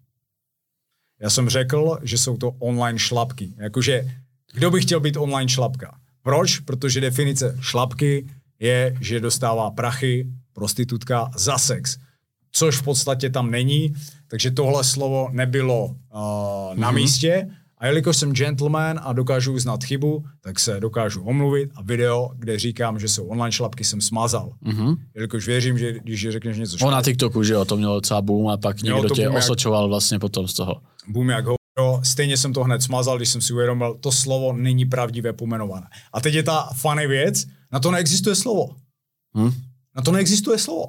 Já jsem řekl, že jsou to online šlapky. Jakože, kdo by chtěl být online šlapka? Proč? Protože definice šlapky je, že dostává prachy prostitutka za sex, což v podstatě tam není, takže tohle slovo nebylo na místě, a jelikož jsem gentleman a dokážu uznat chybu, tak se dokážu omluvit a video, kde říkám, že jsou online šlapky, jsem smazal, jelikož věřím, že když řekneš něco špatně. Na TikToku, že jo, to mělo docela boom a pak někdo tě osočoval jak, vlastně potom z toho. Boom jak jo, stejně jsem to hned smazal, když jsem si uvědomil, to slovo není pravdivě pomenované. A teď je ta funny věc, na to neexistuje slovo. Na to neexistuje slovo.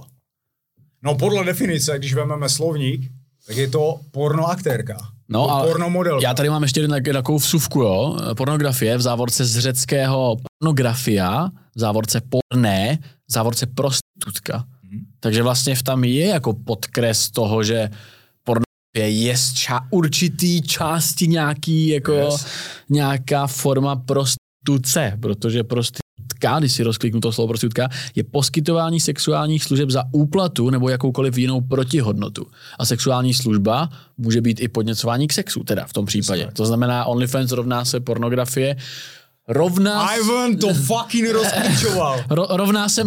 No podle definice, když vezmeme slovník, tak je to pornoaktérka. No a já tady mám ještě takovou vsuvku, jo. Pornografie v závorce z řeckého pornografia, v závorce porné, v závorce prostitutka. Takže vlastně v tam je jako podkres toho, že je z určitý části nějaký, jako nějaká forma prostituce, protože prostitutka, když si rozkliknu to slovo prostitutka, je poskytování sexuálních služeb za úplatu nebo jakoukoliv jinou protihodnotu. A sexuální služba může být i podněcování k sexu, teda v tom případě. To znamená, OnlyFans rovná se pornografie, Ivan to fucking rozklíčoval. Rovná se,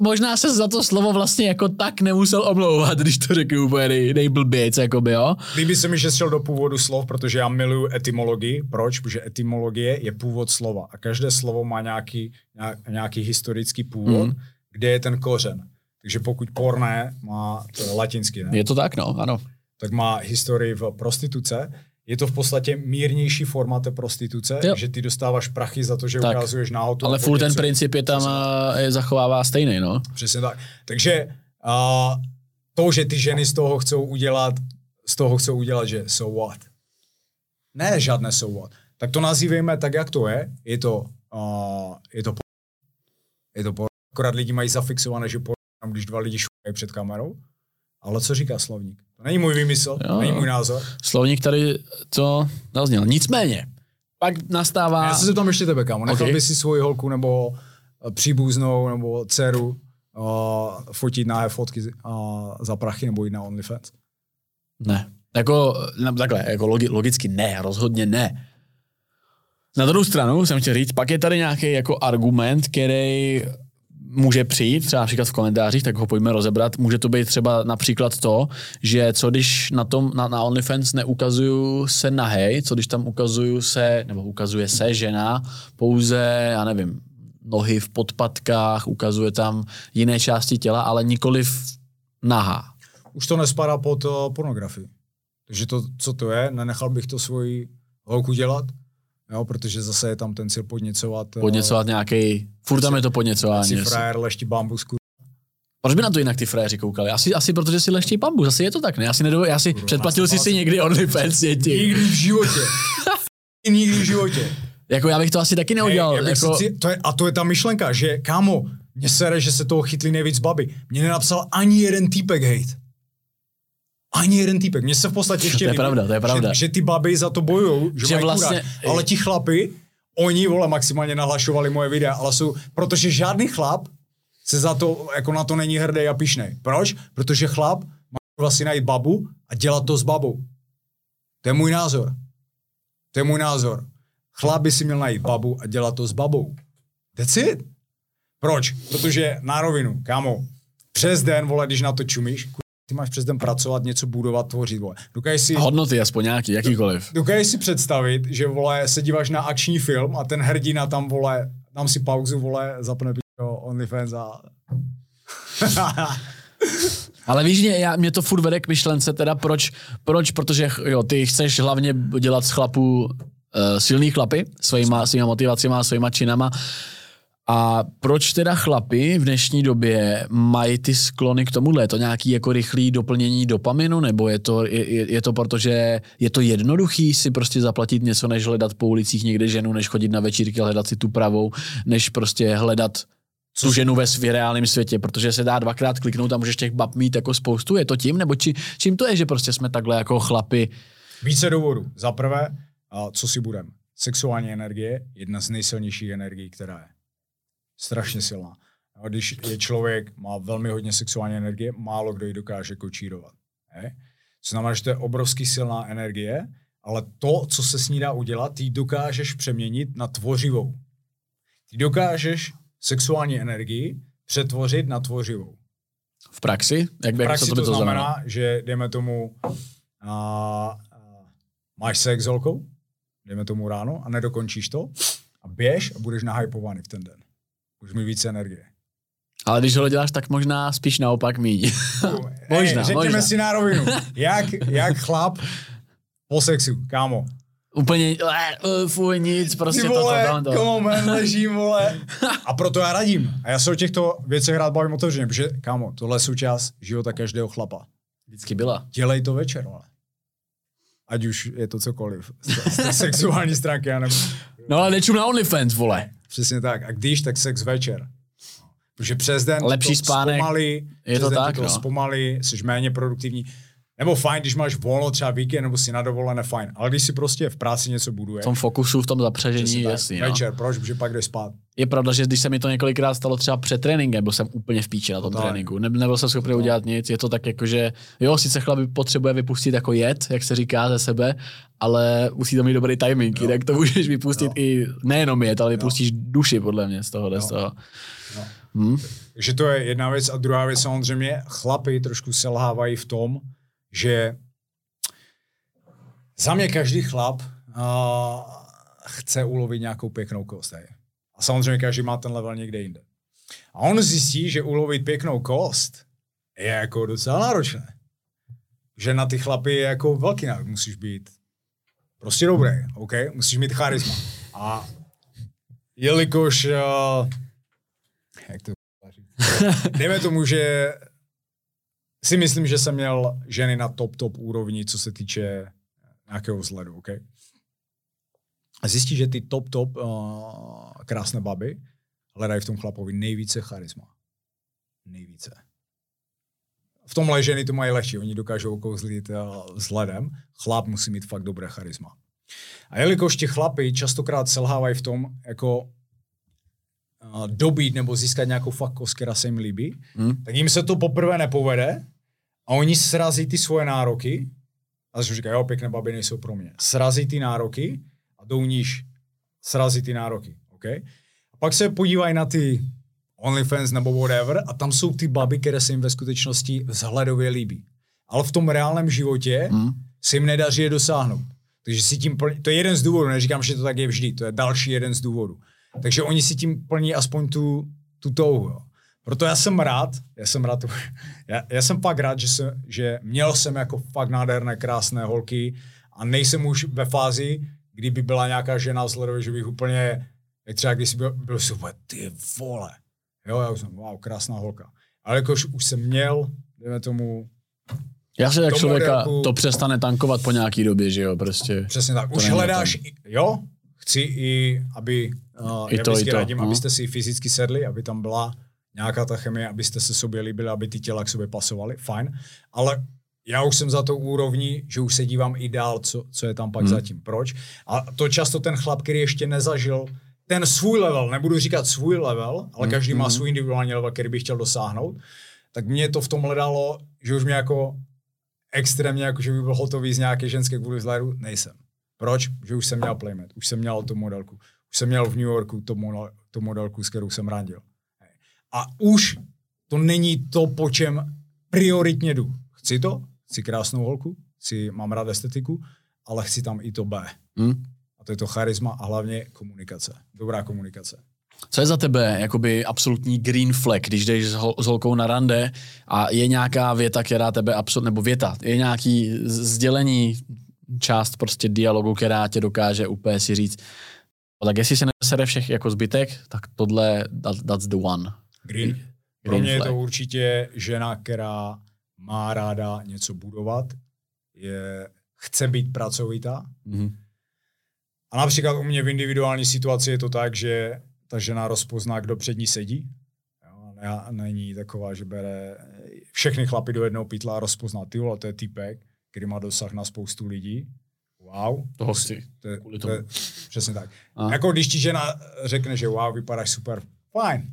možná se za to slovo vlastně jako tak nemusel omlouvat, když to řeknu úplně nejblběc, jakoby, jo. Líbí se mi, že šel do původu slov, protože já miluju etymologii. Proč? Protože etymologie je původ slova a každé slovo má nějaký historický původ, kde je ten kořen. Takže pokud porné má to latinsky, ne? Je to tak, no, ano. Tak má historii v prostituce. Je to v podstatě mírnější forma té prostituce, že ty dostáváš prachy za to, že tak ukazuješ náhodu. Ale furt ten princip je tam je zachovává stejný, no. Přesně tak. Takže to, že ty ženy z toho chcou udělat, že so what? Ne, žádné so what. Tak to nazývejme tak, jak to je. Je to porno. Akorát lidi mají zafixované, že porno, když dva lidi šukají před kamerou. Ale co říká slovník? To není můj výmysl, to není můj názor. Slovník tady to nazněl. Nicméně, pak nastává... Já se tam ještě tebe, kámo. Nechal by si svoji holku nebo příbuznou nebo dceru fotit nahé fotky za prachy nebo jít na OnlyFans? Ne. Takhle, jako logicky ne, rozhodně ne. Na druhou stranu jsem chtěl říct, pak je tady nějaký jako argument, který může přijít, třeba například v komentářích, tak ho pojďme rozebrat. Může to být třeba například to, že co když na tom, na OnlyFans neukazuju se nahej, co když tam ukazuju se, nebo ukazuje se žena pouze, já nevím, nohy v podpatkách, ukazuje tam jiné části těla, ale nikoliv nahá. Už to nespadá pod pornografii. Takže to, co to je, nenechal bych to svoji holku dělat, jo, protože zase je tam ten cíl podněcovat. Podněcovat nějaký, furt tam je to podněcování. Si frajer leští bambus, kurva. Proč by na to jinak ty frajeři koukali? Asi protože si leští bambus, asi je to tak, ne? Já si předplatil si někdy OnlyFans, děti. Nikdy v životě. Nikdy v životě. Jako já bych to asi taky neudělal. Hey, jako... to je ta myšlenka, že kámo, mě sere, že se toho chytli nejvíc baby. Mně nenapsal ani jeden týpek hejt. Ani jeden týpek. Mně se v podstatě ještě to je pravda. Že ty baby za to bojují, že mají vlastně... Ale ti chlapi, oni, vole, maximálně nahlašovali moje videa, ale jsou, protože žádný chlap se za to, jako na to není hrdý a pyšnej. Proč? Protože chlap má si najít babu a dělat to s babou. To je můj názor. Chlap by si měl najít babu a dělat to s babou. That's it. Proč? Protože na rovinu, kámo, přes den, vole, když na to čumíš, ty máš přes den pracovat, něco budovat, tvořit, vole. Hodnoty aspoň nějaký, jakýkoliv. Dokážeš si představit, že, vole, se díváš na akční film a ten hrdina tam, vole, dám si pauzu, vole, zapne OnlyFans a... Ale víš, mě to furt vede k myšlence, teda proč, protože jo, ty chceš hlavně dělat z chlapů silný chlapy, svýma motivacima, svýma činama. A proč teda chlapi v dnešní době mají ty sklony k tomuhle? Je to nějaký jako rychlý doplnění dopaminu, nebo je to proto, že je to jednoduchý si prostě zaplatit něco, než hledat po ulicích někde ženu, než chodit na večírky a hledat si tu pravou, než prostě hledat tu ženu ve reálném světě, protože se dá dvakrát kliknout a můžeš těch bab mít jako spoustu. Je to tím, nebo čím to je, že prostě jsme takhle jako chlapi? Více důvodů. Za prvé, co si budem? Sexuální energie, jedna z nejsilnějších energií, která je. Strašně silná. A když je člověk, má velmi hodně sexuální energie, málo kdo ji dokáže kočírovat. To znamená, že to je obrovský silná energie, ale to, co se s ní dá udělat, ty dokážeš přeměnit na tvořivou. Ty dokážeš sexuální energii přetvořit na tvořivou. V praxi? V praxi to znamená, že dejme tomu, máš sex s holkou, dejme tomu ráno a nedokončíš to a běž a budeš nahypovaný v ten den. Už mi více energie. Ale když ho děláš, tak možná spíš naopak míň. Řekněme si na rovinu. Jak chlap po sexu, kámo. Úplně fuj nic, prostě to. Ty vole, ležím, vole. A proto já radím. A já se o těchto věcech rád bavím otevřeně, protože kámo, tohle je součást života každého chlapa. Vždycky byla. Dělej to večer, vole. Ať už je to cokoliv. Z sexuální stránky, já nevím. No ale nečum na OnlyFans, vole. Přesně tak. A když, tak sex večer. Protože přes den lepší spánek, zpomalí, jsi méně produktivní. Nebo fajn, když máš volno třeba víkend, nebo si na dovolené, fajn. Ale když si prostě v práci něco buduje. V tom fokusu, v tom zapřežení, jasný. Večer, no. Proč? Protože pak jdeš spát. Je pravda, že když se mi to několikrát stalo třeba před tréninkem, byl jsem úplně v píči na tom tréninku. Nebyl jsem schopný udělat nic. Je to tak jako, že jo, sice chlap potřebuje vypustit jako jed, jak se říká, ze sebe, ale musí to mít dobrý timing, jinak to můžeš vypustit i nejenom jed, ale vypustíš duši podle mě z toho. Takže to je jedna věc a druhá věc samozřejmě, chlapi trošku selhávají v tom, že za mě každý chlap chce ulovit nějakou pěknou kost. A samozřejmě každý má ten level někde jinde. A on zjistí, že ulovit pěknou kost je jako docela náročné. Že na ty chlapy je jako velký náročné. Musíš být prostě dobrý, OK? Musíš mít charisma. A jelikož, jak to dejme tomu, že si myslím, že jsem měl ženy na top úrovni, co se týče nějakého vzhledu, OK? A zjistí, že ty top krásné baby hledají v tom chlapovi nejvíce charisma. Nejvíce. V tomhle ženy to mají lehčí, oni dokážou okouzlit vzhledem. Chlap musí mít fakt dobré charisma. A jelikož ti chlapy častokrát selhávají v tom, jako dobít nebo získat nějakou fakt kost, která se jim líbí, tak jim se to poprvé nepovede a oni srazí ty svoje nároky a říkají, jo, pěkné baby nejsou pro mě. Srazí ty nároky a jdou níž. srazí ty nároky, okay? A pak se podívají na ty OnlyFans nebo whatever a tam jsou ty baby, které se jim ve skutečnosti vzhledově líbí. Ale v tom reálném životě se jim nedaří je dosáhnout. Takže si tím plní, to je jeden z důvodů, neříkám, že to tak je vždy, to je další jeden z důvodů. Takže oni si tím plní aspoň tu touhu. Jo. Proto já jsem fakt rád, že měl jsem jako fakt nádherné, krásné holky a nejsem už ve fázi, kdyby byla nějaká žena sledově, že bych úplně, jak třeba když byl super, ty vole. Jo, já už jsem, wow, krásná holka. Ale jakož už jsem měl, dejme tomu, já se jak člověka modelku, to přestane tankovat po nějaký době, že jo, prostě. Přesně tak, už hledáš, jo, chci i, aby, já vždycky radím, abyste si fyzicky sedli, aby tam byla nějaká ta chemie, abyste se sobě líbili, aby ty těla k sobě pasovaly, fajn, ale já už jsem za tou úrovní, že už se dívám i dál, co je tam pak zatím, proč. A to často ten chlap, který ještě nezažil ten svůj level, nebudu říkat svůj level, ale každý má svůj individuální level, který by chtěl dosáhnout, tak mě to v tom hledalo, že už mě jako extrémně, jako že by byl hotový z nějaké ženské kvůli vzhledu, nejsem. Proč? Že už jsem měl playmate, už jsem měl tu modelku, už jsem měl v New Yorku tu modelku, s kterou jsem randil. A už to není to, po čem prioritně jdu. Chci to, chci krásnou holku, mám rád estetiku, ale chci tam i to B. A to je to charisma a hlavně komunikace, dobrá komunikace. Co je za tebe jakoby absolutní green flag, když jdeš s holkou na rande a je nějaká věta, která tebe nebo věta, je nějaký sdělení, část prostě dialogu, která tě dokáže úplně si říct, tak jestli se nesere všech jako zbytek, tak tohle, that's the one. Green pro mě flag. Je to určitě žena, která má ráda něco budovat, chce být pracovitá. A například u mě v individuální situaci je to tak, že ta žena rozpozná, kdo před ní sedí. Jo, není taková, že bere všechny chlapy do jednoho pytla a rozpozná, ty vole, to je týpek, který má dosah na spoustu lidí. Wow. Toho chci. To je přesně tak. A. Jako když ti žena řekne, že wow, vypadáš super, fajn.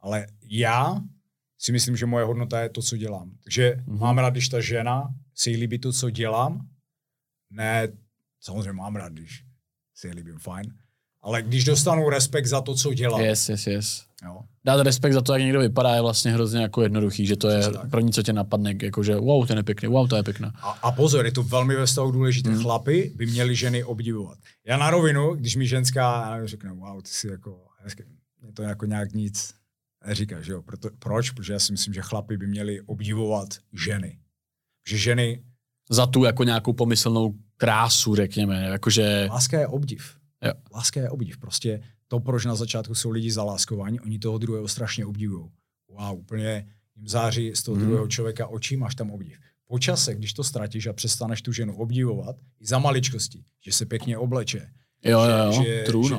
Ale já si myslím, že moje hodnota je to, co dělám. Takže mám rád, když ta žena si líbí to, co dělám. Ne, samozřejmě mám rád, když si líbím, fajn. Ale když dostanu respekt za to, co dělám. Yes. Jo. Dát respekt za to, jak někdo vypadá, je vlastně hrozně jako jednoduchý, že to je první, co tě napadne, jakože wow, ten je pěkný, wow, to je pěkná. A pozor, je to velmi ve vztahu důležité. Chlapi by měli ženy obdivovat. Já na rovinu, když mi ženská řekne, wow, ty jsi jako hezký, to jako nějak nic neříká, že jo. Proč? Protože já si myslím, že chlapi by měli obdivovat ženy. Že ženy... Za tu jako nějakou pomyslnou krásu, řekněme, jakože... Láska je obdiv. Jo. Láska je obdiv. Prostě to, proč na začátku jsou lidi zaláskovaní, oni toho druhého strašně obdivují. Wow, úplně jim září z toho druhého člověka očí, máš tam obdiv. Po čase, když to ztratíš a přestaneš tu ženu obdivovat, i za maličkosti, že se pěkně obleče, jo.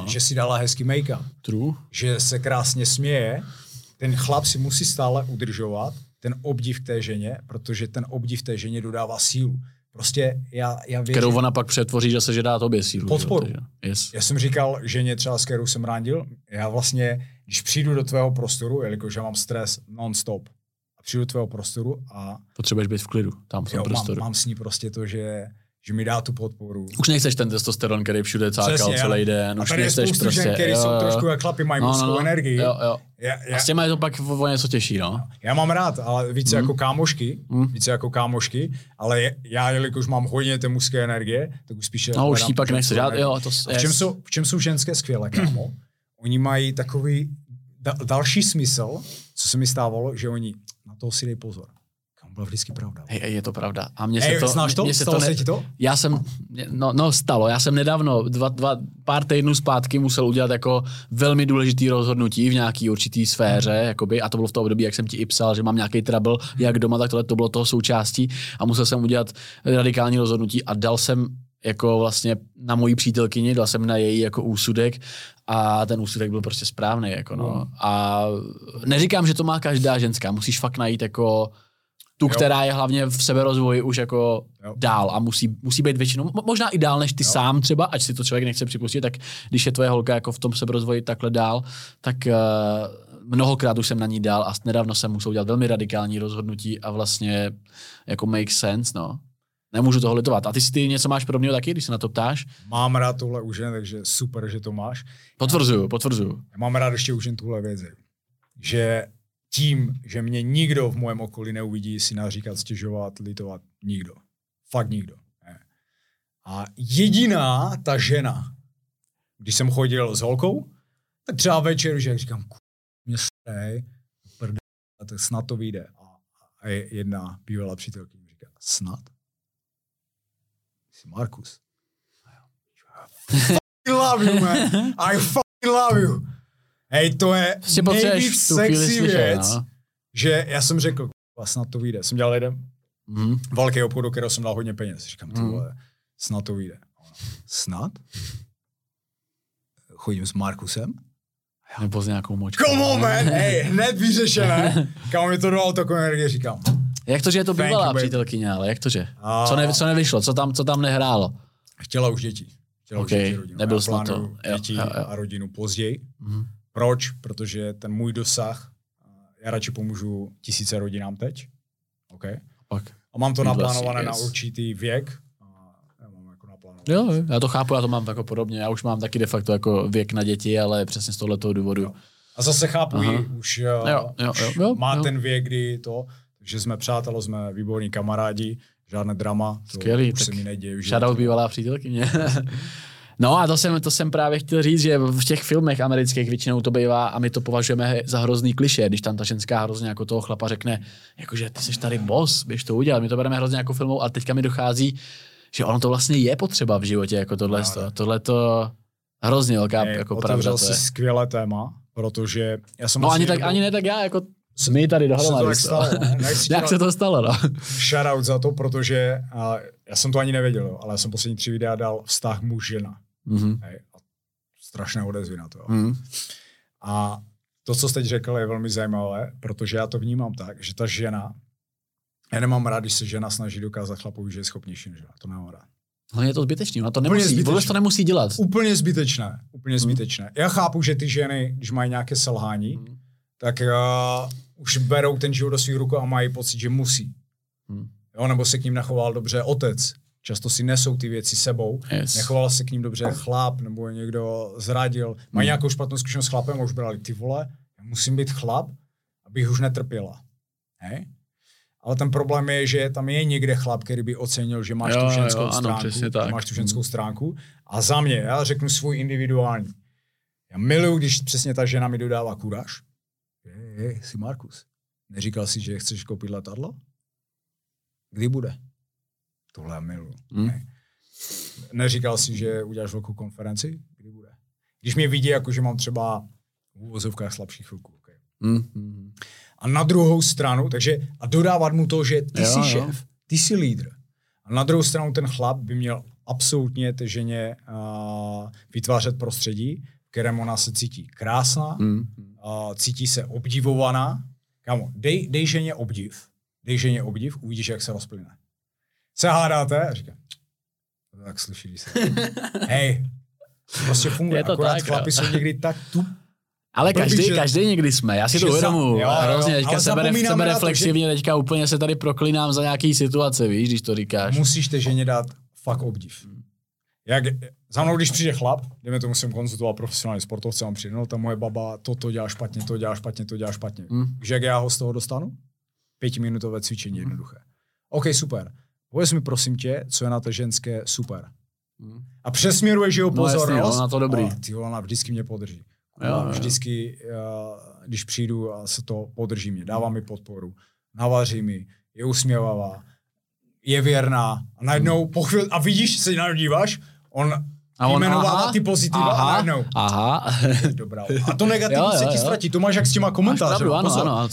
Že si dala hezký make-up, že se krásně směje, ten chlap si musí stále udržovat ten obdiv té ženě, protože ten obdiv té ženě dodává sílu. Prostě já věřím. Kterou ona pak přetvoří, že dá tobě sílu. Podporu. Yes. Já jsem říkal ženě třeba, s kterou jsem randil, já vlastně, když přijdu do tvého prostoru, jelikož já mám stres non-stop, a přijdu do tvého prostoru a... Potřebuješ být v klidu, tam v tom prostoru. Mám s ní prostě to, že mi dá tu podporu. Už nechceš ten testosteron, který všude cákal, celý den. A tady je spoustu prostě, žen, který jsou trošku jak chlapi, mají mužskou energii. A s těma je to pak o něco těžší, no. Já mám rád, ale více jako kámošky, ale já, jelikož mám hodně té mužské energie, tak už spíše... No už jí pak nechceš. V čem jsou ženské skvělé, kámo? Oni mají takový další smysl, co se mi stávalo, že oni na toho si dej pozor. Byla vždycky pravda. Hej, je to pravda. A mně se to... Znáš to? Stalo se ti to? Já jsem... No, stalo. Já jsem nedávno, pár týdnů zpátky musel udělat jako velmi důležitý rozhodnutí v nějaký určitý sféře, jakoby, a to bylo v tom období, jak jsem ti i psal, že mám nějaký trouble, jak doma, tak tohle to bylo toho součástí a musel jsem udělat radikální rozhodnutí a dal jsem jako vlastně na mojí přítelkyni, dal jsem na její jako úsudek a ten úsudek byl prostě správný, jako no. A neříkám, že to má každá ženská, musíš fakt najít jako tu, která je hlavně v seberozvoji už jako dál a musí být většinou, možná i dál než ty sám třeba, ať si to člověk nechce připustit, tak když je tvoje holka jako v tom seberozvoji takhle dál, tak mnohokrát už jsem na ní dál a nedávno jsem musel udělat velmi radikální rozhodnutí a vlastně jako make sense, no. nemůžu toho litovat. A ty něco máš podobného taky, když se na to ptáš? Mám rád tohle už jen, takže super, že to máš. Potvrzuju. Já mám rád ještě už jen tuhle věc, že tím, že mě nikdo v mém okolí neuvidí, si naříkat, stěžovat, litovat, nikdo. Fakt nikdo. Ne. A jediná ta žena, když jsem chodil s holkou, tak třeba večer, že jak říkám, mě srej, prdě, tak snad to vyjde. A jedna bývalá přítelkyně mi říká, snad? Jsi Marcus. I love you, man. I fucking love you. Hej, to je nejvíc sexy věc, no? Že já jsem řekl, snad to vyjde. Jsem dělal jeden velký obchod, do kterého jsem dal hodně peněz. Říkám, snad to vyjde. Snad? Chodím s Marcusem. Nebo s nějakou močkou. Come on, man, hej, hned vyřešené. Kam mi to dalo takovou energie, říkám. Jak to, že je to bývalá přítelkyně, ale jak to, že? Co nevyšlo, co tam nehrálo? Chtěla už děti. Chtěla už děti rodinu. Nebyl jsem to. Děti a rodinu později. Proč? Protože ten můj dosah, já radši pomůžu 1000 rodinám teď. Okay. A mám to naplánované na určitý věk. Jo, já to chápu, já to mám tak podobně. Já už mám taky de facto jako věk na děti, ale přesně z tohoto důvodu. Jo. A zase chápu, už má ten věk, kdy to, že jsme přátelé, jsme výborní kamarádi, žádné drama, to skvělý, už se mi neděje. Shoutout bývalá přítelkyně. No a to jsem právě chtěl říct, že v těch filmech amerických většinou to bývá a my to považujeme za hrozný klišé, když tam ta ženská hrozně jako toho chlapa řekne, jakože ty jsi tady boss, běž to udělat, my to bereme hrozně jako filmou a teďka mi dochází, že ono to vlastně je potřeba v životě, jako tohle to hrozně velká jako pravda. Otevřel si skvělé téma, protože já jsem... No vlastně ani ne tak já, jako my tady dohromady. Jak se to stalo, no. Shoutout za to, protože já jsem to ani nevěděl, ale já jsem poslední 3 videa dal vztah muž-žena. Mm-hmm. Strašné odezvy na to. Mm-hmm. A to, co jste řekl, je velmi zajímavé, protože já to vnímám tak, že ta žena, já nemám rád, když se žena snaží dokázat chlapovi, že je schopnější než žena. To nemám rád. Ale je to zbytečný, ona to nemusí, to nemusí dělat. Úplně zbytečné, zbytečné. Já chápu, že ty ženy, když mají nějaké selhání, tak už berou ten život do svých rukou a mají pocit, že musí. Jo, nebo se k ním nechoval dobře otec. Často si nesou ty věci sebou. Yes. Nechoval se k ním dobře chlap, nebo někdo zradil. Mají nějakou špatnou zkušenost s chlapem a už brali, ty vole, já musím být chlap, abych už netrpěla. Hej? Ale ten problém je, že tam je někde chlap, který by ocenil, že máš tu ženskou stránku. Ano, máš tu ženskou stránku. A za mě, já řeknu svůj individuální. Já miluju, když přesně ta žena mi dodává kuráž. Jsi Marcus. Neříkal jsi, že chceš koupit letadlo? Kdy bude? Tohle já miluju. Neříkal jsi, že uděláš velkou konferenci? Kdy bude? Když mě vidí, jako že mám třeba v úvozovkách slabší chvilku. Okay. A na druhou stranu, takže a dodávat mu to, že ty jsi šéf, ty jsi lídr. A na druhou stranu ten chlap by měl absolutně té ženě vytvářet prostředí, v kterém ona se cítí krásná, cítí se obdivovaná. Kámo, dej ženě obdiv. Dej ženě obdiv, uvidíš, jak se rozplyne. Se hádáte? A říkám, tak slyší se. Hej, prostě funguje. Akorát tak, chlapi jsou někdy tak tupí. Ale každý někdy jsme, já si to uvědomuji. Hrozně, teďka sebereflexivně, teďka úplně se tady proklinám za nějaký situace, víš, když to říkáš. Musíš té ženě dát fakt obdiv. Jak, za mnou, když přijde chlap, jdeme to musím konzultovat profesionální sportovce, mám přijde, no ta moje baba, to dělá špatně, to dělá špatně, to dělá špatně. Takže jak já ho z toho dostanu? 5minutové cvičení, jednoduché. OK, super. Pověz mi prosím tě, co je na té ženské super. A přesměruješ jeho pozornost. Ona vždycky mě podrží. Vždycky, když přijdu a se to podrží mě, dává mi podporu, navaří mi, je usměvavá, je věrná a najednou po chvíli, a vidíš, se na něj díváš, on jmenovává ty pozitiva a najednou. Dobrá. A to negativní se ti ztratí, to máš jak s těma komentáři.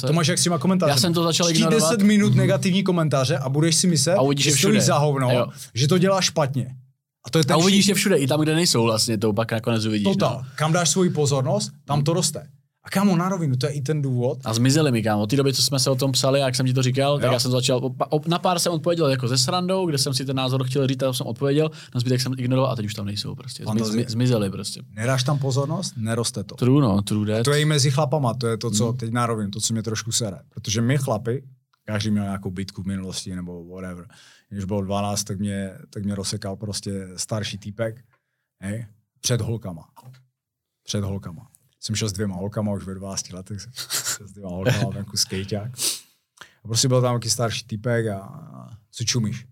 To máš jak s těma komentáři. Já jsem to začal ignorovat. 10 minut negativní komentáře a budeš si myslet, že stojí za hovno, že to dělá špatně. A uvidíš je všude, i tam, kde nejsou vlastně, to pak nakonec uvidíš. Total. No. Kam dáš svoji pozornost, tam to roste. A kámo, na rovinu, to je i ten důvod. A zmizeli mi, kámo. Od té doby, co jsme se o tom psali, jak jsem ti to říkal, tak já jsem začal, na pár jsem odpověděl jako ze srandou, kde jsem si ten názor chtěl říct, tam jsem odpověděl, na zbytek jsem ignoroval a teď už tam nejsou prostě. Zmizeli prostě. Nedáš tam pozornost, neroste to. True, no, true. To je i mezi chlapama, to je to, co teď na rovinu, to, co mě trošku sere. Protože my chlapi, každý měl nějakou bitku v minulosti nebo whatever. Když bylo 12, tak mě rozsekal prostě starší týpek, hej, před holkama. Jsem šel s dvěma holkama, už ve 12 letech jsem šel s dvěma holkama venku skejťák. A prostě byl tam nějaký starší týpek a co čumíš?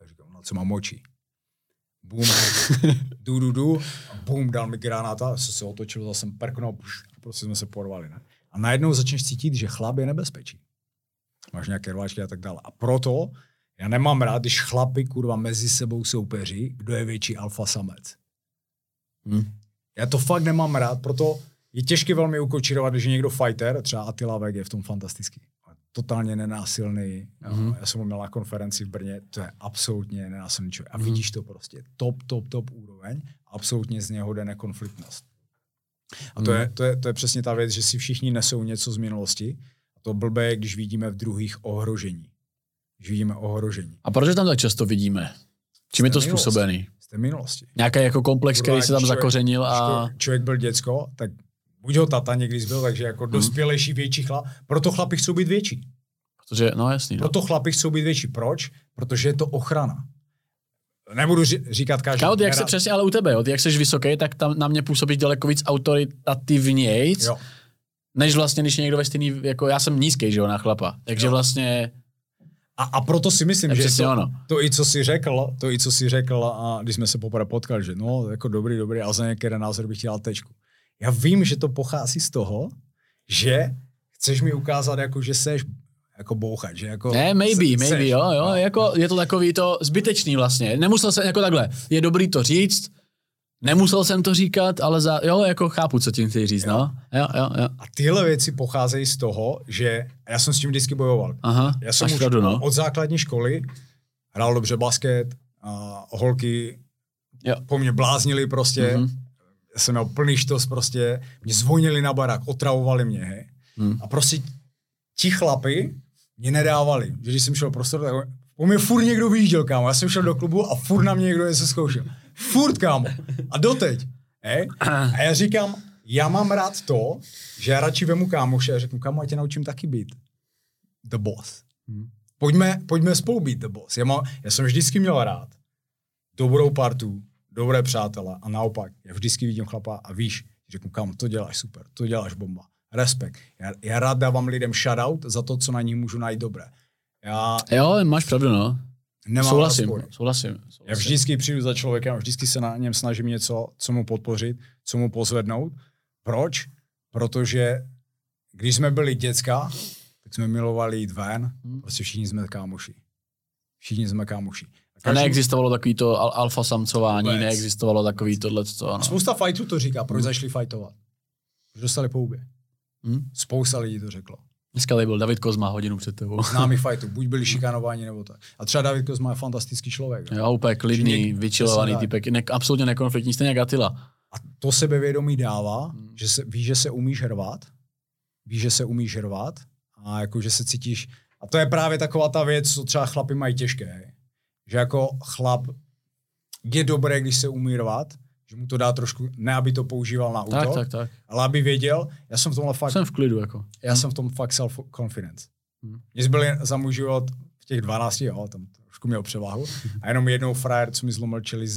Já říkám, no co mám močí? Bum, du, a bum, dal mi granát a se otočil, zase jsem prknul, prostě jsme se porvali. Ne? A najednou začneš cítit, že chlap je nebezpečí. Máš nějaké rváčky a tak dále. A proto já nemám rád, když chlapi kurva mezi sebou soupeří, kdo je větší alfa samec. Já to fakt nemám rád, proto je těžké velmi ukočírovat, když je někdo fighter, třeba Attila Weg je v tom fantastický. Totálně nenásilný. Já jsem ho měl na konferenci v Brně, to je absolutně nenásilný člověk. A vidíš to prostě, top úroveň, absolutně z něho jde nekonfliktnost. A to je přesně ta věc, že si všichni nesou něco z minulosti. A to blbé je, když vidíme v druhých ohrožení. Když vidíme ohrožení. A proč tam tak často vidíme? Čím je to způsobený? Z té minulosti. Nějaký jako komplex, který se tam zakořenil a... Člověk byl děcko, tak buď ho tata někdy zbyl, takže jako dospělejší, větší chlap. Proto chlapi chcou být větší. Protože, no jasný. Proto chlapi chcou být větší. Proč? Protože je to ochrana. Nebudu říkat každý. Kámo, jak se přesně, ale u tebe, jo? Ty jak seš vysoký, tak tam na mě působíš daleko víc autoritativnějc, jo. Než vlastně, když je někdo ve stejný, jako já jsem nízký, že jo, na chlapa. Takže jo. Vlastně... A proto si myslím, že to i co jsi řekl, a když jsme se poprvé potkali, že no, jako dobrý, ale za nějaký názor bych chtěl tečku. Já vím, že to pochází z toho, že chceš mi ukázat, jako, že seš jako bouchač. Že jako ne, maybe, seš, jo, jako je to takový to zbytečný vlastně. Nemusel jsem, jako takhle, je dobrý to říct, nemusel jsem to říkat, ale jo, jako chápu, co tím chci říct, jo. No. Jo. A tyhle věci pocházejí z toho, že já jsem s tím vždycky bojoval. Aha, já jsem už od základní školy hrál dobře basket, a holky jo. Po mně bláznili prostě, já jsem měl plný štos prostě, mě zvonili na barák, otravovali mě, hej. A prostě ti chlapi mě nedávali, že když jsem šel prostor, tak po mě furt někdo vyjížděl, kámo, já jsem šel do klubu a furt na mě někdo se zkoušel. Furt, kámo, a doteď, hej. A já říkám, já mám rád to, že já radši vemu kámoše a řeknu, kámo, já tě naučím taky být the boss. Pojďme spolu být the boss. Já jsem vždycky měl rád dobrou partu, dobré přátelé, a naopak, já vždycky vidím chlapa a víš, řeknu, kámo, to děláš super, to děláš bomba, respekt. Já rád dávám lidem shoutout za to, co na ní můžu najít dobré. Jo, máš pravdu, no. Souhlasím. Já vždycky přijdu za člověkem, vždycky se na něm snažím něco, co mu podpořit, co mu pozvednout. Proč? Protože když jsme byli děcka, tak jsme milovali jít ven, prostě všichni jsme kámoši. A neexistovalo takový to alfa samcování, neexistovalo takový tohleto. No. Spousta fightů to říká, proč začali fightovat. Proč dostali po hubě. Spousta lidí to řeklo. Dneska tady byl David Kozma hodinu před tebou. Známý fightů, buď byli šikanováni nebo tak. A třeba David Kozma je fantastický člověk. Ne? Jo, úplně klidný, vyčilovaný typek, absolutně nekonfliktní, stejně jak Attila. A to sebevědomí dává, že víš, že se umíš hrvat. A jako, že se cítíš. A to je právě taková ta věc, co třeba chlapi mají těžké. Že jako chlap je dobré, když se umí rvat, že mu to dá trošku, ne aby to používal na útok, tak. Ale aby věděl, já jsem v tomhle fakt... Jsem v klidu, jako. Já jsem v tom fakt self-confidence. Mě zbyl za můj život v těch 12, jo, tam trošku měl převahu, a jenom jednou frajer, co mi zlomil čelí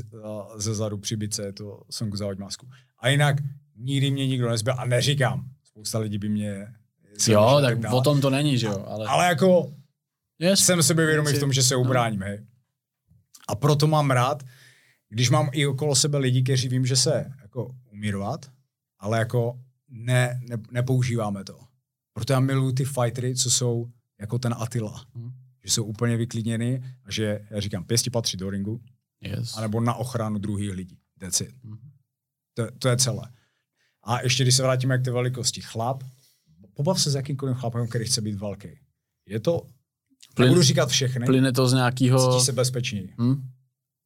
ze zadu při bice, to jsem ku zahoď masku. A jinak nikdy mě nikdo nezbyl a neříkám, spousta lidí by mě... Jo, tak o tom to není, že jo, ale... Ale jako jsem sebevědomý v tom, že se ubráním, no. Hej. A proto mám rád, když mám i okolo sebe lidi, kteří vím, že se jako umí rvat, ale jako nepoužíváme to. Proto já miluji ty fightery, co jsou jako ten Attila. Že jsou úplně vyklidněny a že, já říkám, pěsti patří do ringu, anebo na ochranu druhých lidí. That's it. To je celé. A ještě, když se vrátíme k té velikosti. Chlap, pobav se s jakýmkoliv chlapem, který chce být velký. Je to... Nebudu říkat všechny. Plyne to z nějakého...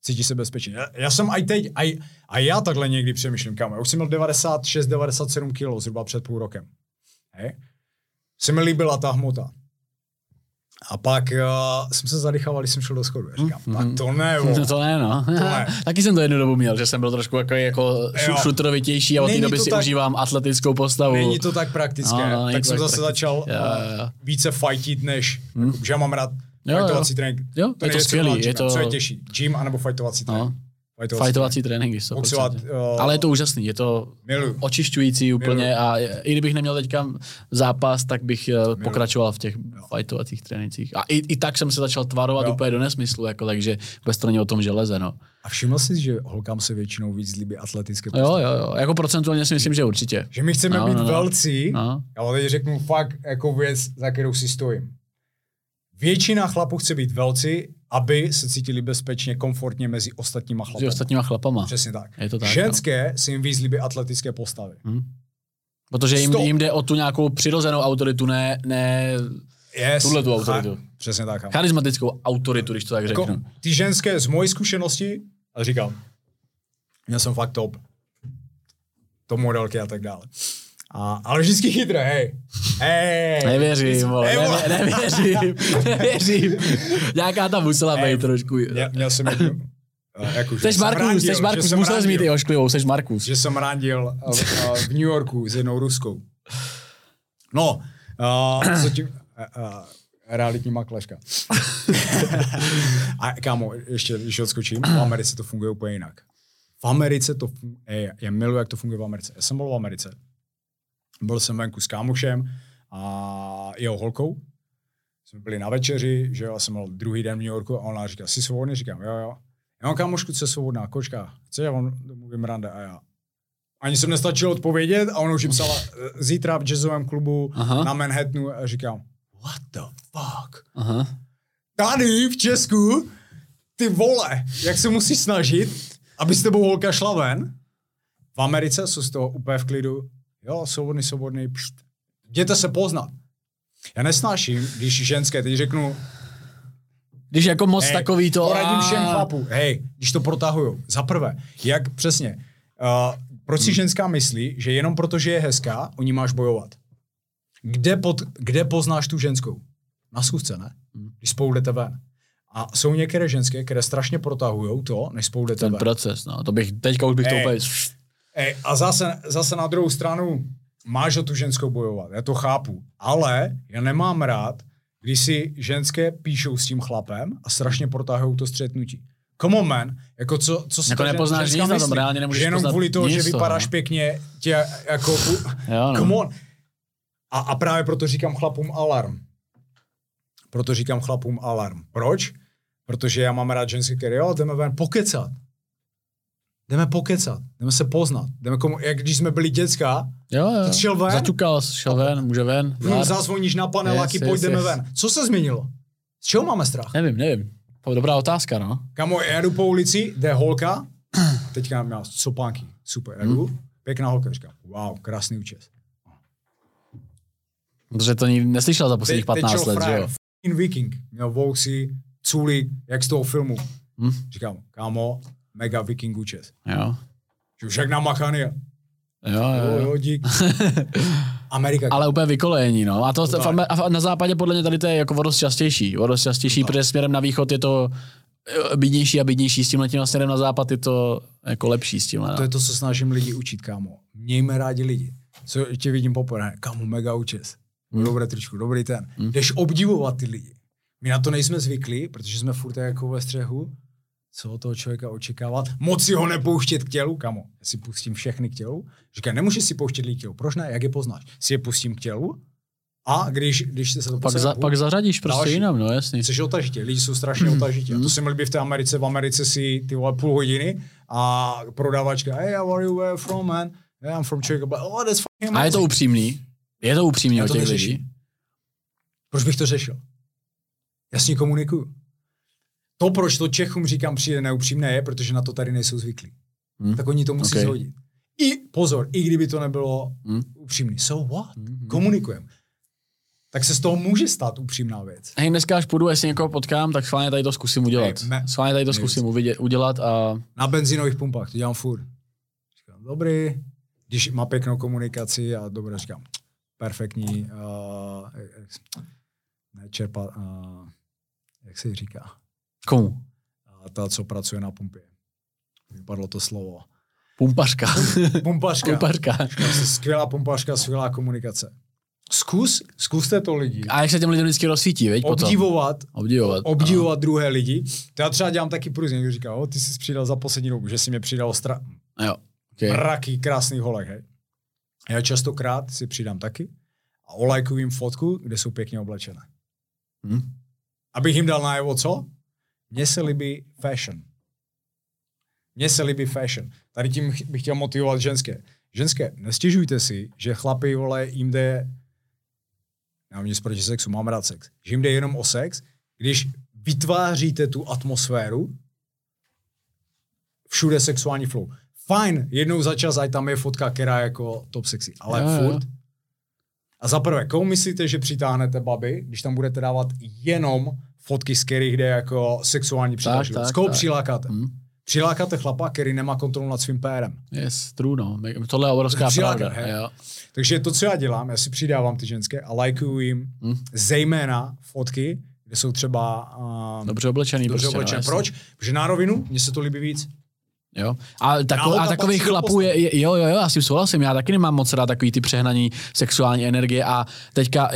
Cítí se bezpečně. Já jsem aj teď, a já takhle někdy přemýšlím, kámo. Já už jsem měl 96, 97 kg zhruba před půl rokem. Hej. Se mi líbila ta hmota. A pak jsem se zadechal, když jsem šel do schodu. Říkám, tak to ne, no to ne, no. To ne. Taky jsem to jednu dobu měl, že jsem byl trošku jako šutrovitější a od té doby si tak, užívám atletickou postavu. Není to tak praktické. No, tak jsem zase začal více fightit, než jako, že já mám rád fightovací trénink. Jo, to je to skvělý. Co je těžší, gym anebo fightovací trénink? Fightovací tréninky jsou. Ale je to úžasný, je to očišťující úplně a i kdybych neměl teďka zápas, tak bych pokračoval v těch fightovacích trénincích. A i tak jsem se začal tvarovat úplně do nesmyslu, jako, takže bezstranně o tom železe. No. A všiml jsi, že holkám se většinou víc líbí atletické postavy? Jo, jako procentuálně si myslím, že určitě. Že my chceme být velcí, ale teď řeknu fakt jako věc, za kterou si stojím. Většina chlapů chce být velcí, aby se cítili bezpečně, komfortně mezi ostatníma chlapama. Mezi ostatníma chlapama. Přesně tak. Tak ženské si jim víc líbí atletické postavy. Protože jim jde o tu nějakou přirozenou autoritu, ne tuhletu autoritu. Přesně tak. Charismatickou autoritu, když to tak řeknu. Jako, ty ženské z mojí zkušenosti, a říkám, já jsem fakt top modelky a tak dále. Ale vždycky chytré, hej. Nevěřím. Nějaká tam musela být trošku. Měl jsem jednu. Seš Markus, musel jsi mít i ošklivou, seš Markus. Že jsem randil v New Yorku s jednou Ruskou. No, co tím... realitní maklaška. A kámo, ještě když odskočím, v Americe to funguje úplně jinak. V Americe to funguje, já miluji, jak to funguje v Americe. Já jsem byl v Americe. Byl jsem venku s kámošem a jeho holkou. Jsme byli na večeři, že jo, jsem byl druhý den v New Yorku a ona říká, jsi svobodný? Říkám, jo. Já mám kámošku, co je svobodná, kočka, chce, já vám domluvím rande a já. Ani jsem nestačil odpovědět a ona už jim psala zítra v jazzovém klubu na Manhattanu a říkám, what the fuck? Tady v Česku, ty vole, jak se musíš snažit, aby s tebou holka šla ven? V Americe jsou z toho úplně v klidu. Jo, svobodný, jděte se poznat. Já nesnáším, když ženské, teď řeknu... Když jako moc takový to... Poradím všem chlapu, když to protahujou. Za prvé, jak přesně, proč si ženská myslí, že jenom protože je hezká, o ní máš bojovat? Kde poznáš tu ženskou? Na schůzce, ne? Když spolu jdete ven. A jsou některé ženské, které strašně protahujou to, než spolu jdete ven. Ten proces, no, to bych, teďka už bych to úplně... A zase na druhou stranu, máš o tu ženskou bojovat, já to chápu, ale já nemám rád, když si ženské píšou s tím chlapem a strašně protáhujou to střetnutí. Come on, man, jako co si jako nepoznáš nic na tom, reálně nemůžeš jenom poznat kvůli toho, že vypadáš pěkně, tě jako, come on. A právě proto říkám chlapům alarm. Proč? Protože já mám rád ženské, které jdeme ven pokecat. Jdeme pokecat, jdeme se poznat, jak když jsme byli děcka, jo. Šel ven, zaťukal, šel ven, může ven. Zazvoníš na paneláky, pojďme ven. Co se změnilo? Z čeho máme strach? Nevím, dobrá otázka, no. Kamo, já jdu po ulici, jde holka, teďka měla copánky, super, jdu, pěkná holka, říkám, wow, krásný účes. Protože to neslyšel za posledních 15 let, že jo? F***ing Viking, měl vousy, culík, jak z toho filmu. Říkám, kamo, mega vikingů čes. Jo. Všechna machania. Jo, dík. Amerika. Ale úplně vykolejení, no. A to na západě podle mě tady to je jako vodost častější, protože směrem na východ je to bídnější a bídnější s tímhletím a směrem na západ je to jako lepší s tímhle. No. To je to, co snažím lidi učit, kámo. Mějme rádi lidi. Co tě vidím poprvé, kámo, mega účes. Dobré tričku, dobrý ten. Jdeš obdivovat ty lidi. My na to nejsme zvyklí, protože jsme furt jako ve střehu. Co od toho člověka očekávat? Moc si ho nepouštět k tělu, kamo. Já si pustím všechny k tělu. Říkám, nemůžeš si pouštět lidi k tělu. Proč ne? Jak je poznáš? Si je pustím k tělu a když se to pak zařadíš prostě jinam, no jasný. Jseš otažitě, lidi jsou strašně otažitě. A to se mi líbí v Americe si ty vole půl hodiny a prodávačka, hey, how are you, where from, man? Yeah, I'm from Czech, but oh, that's fucking amazing. A je to upřímný od těch lidí. Proč bych to řešil? Jasně komunikuju. To, proč to Čechům říkám přijde neupřímné, je, protože na to tady nejsou zvyklí. Tak oni to musí zhodit. I pozor, i kdyby to nebylo upřímný. So what? Komunikujeme. Tak se z toho může stát upřímná věc. Hej, dneska až půjdu, jestli někoho potkám, tak schválně tady to zkusím udělat. Udělat a... Na benzínových pumpách, to dělám furt. Říkám, dobrý, když má pěknou komunikaci a dobré, říkám, perfektní... nečerpat, jak se říká? Komu? Ta, co pracuje na pumpě. Vypadlo to slovo. Pumpařka. Pumpařka. Skvělá pumpařka, skvělá komunikace. Zkuste to lidi. A jak se těm lidem vždycky rozsvítí, veď? Obdivovat druhé lidi. To já třeba dělám taky průz. Někdo říká, ty jsi přidal za poslední dobu, že jsi mě přidal mraky krásných holek, hej. Já častokrát si přidám taky a olajkuju jim fotku, kde jsou pěkně oblečené. Abych jim dal najevo, co? Mně se líbí fashion. Tady tím bych chtěl motivovat ženské. Ženské, nestěžujte si, že chlapy, vole, jim jde, já mám nic proti sexu, mám rád sex, že jim jde jenom o sex, když vytváříte tu atmosféru, všude sexuální flow. Fajn, jednou za čas, ať tam je fotka, která je jako top sexy, ale furt. A zaprvé, komu myslíte, že přitáhnete baby, když tam budete dávat jenom fotky, z kterých jde jako sexuální přitažlivost? Z koho přilákáte? Přilákáte chlapa, který nemá kontrolu nad svým pérem. Yes, true, no. Tohle je obrovská pravda. Jo. Takže to, co já dělám, já si přidávám ty ženské a lajkuju jim zejména fotky, kde jsou třeba dobře oblečený. Dobře oblečený. Proč? Protože na rovinu, mně se to líbí víc. Jo. A takových chlapů je jo, já s tím souhlasím, já taky nemám moc rád takový ty přehnaný sexuální energie a teďka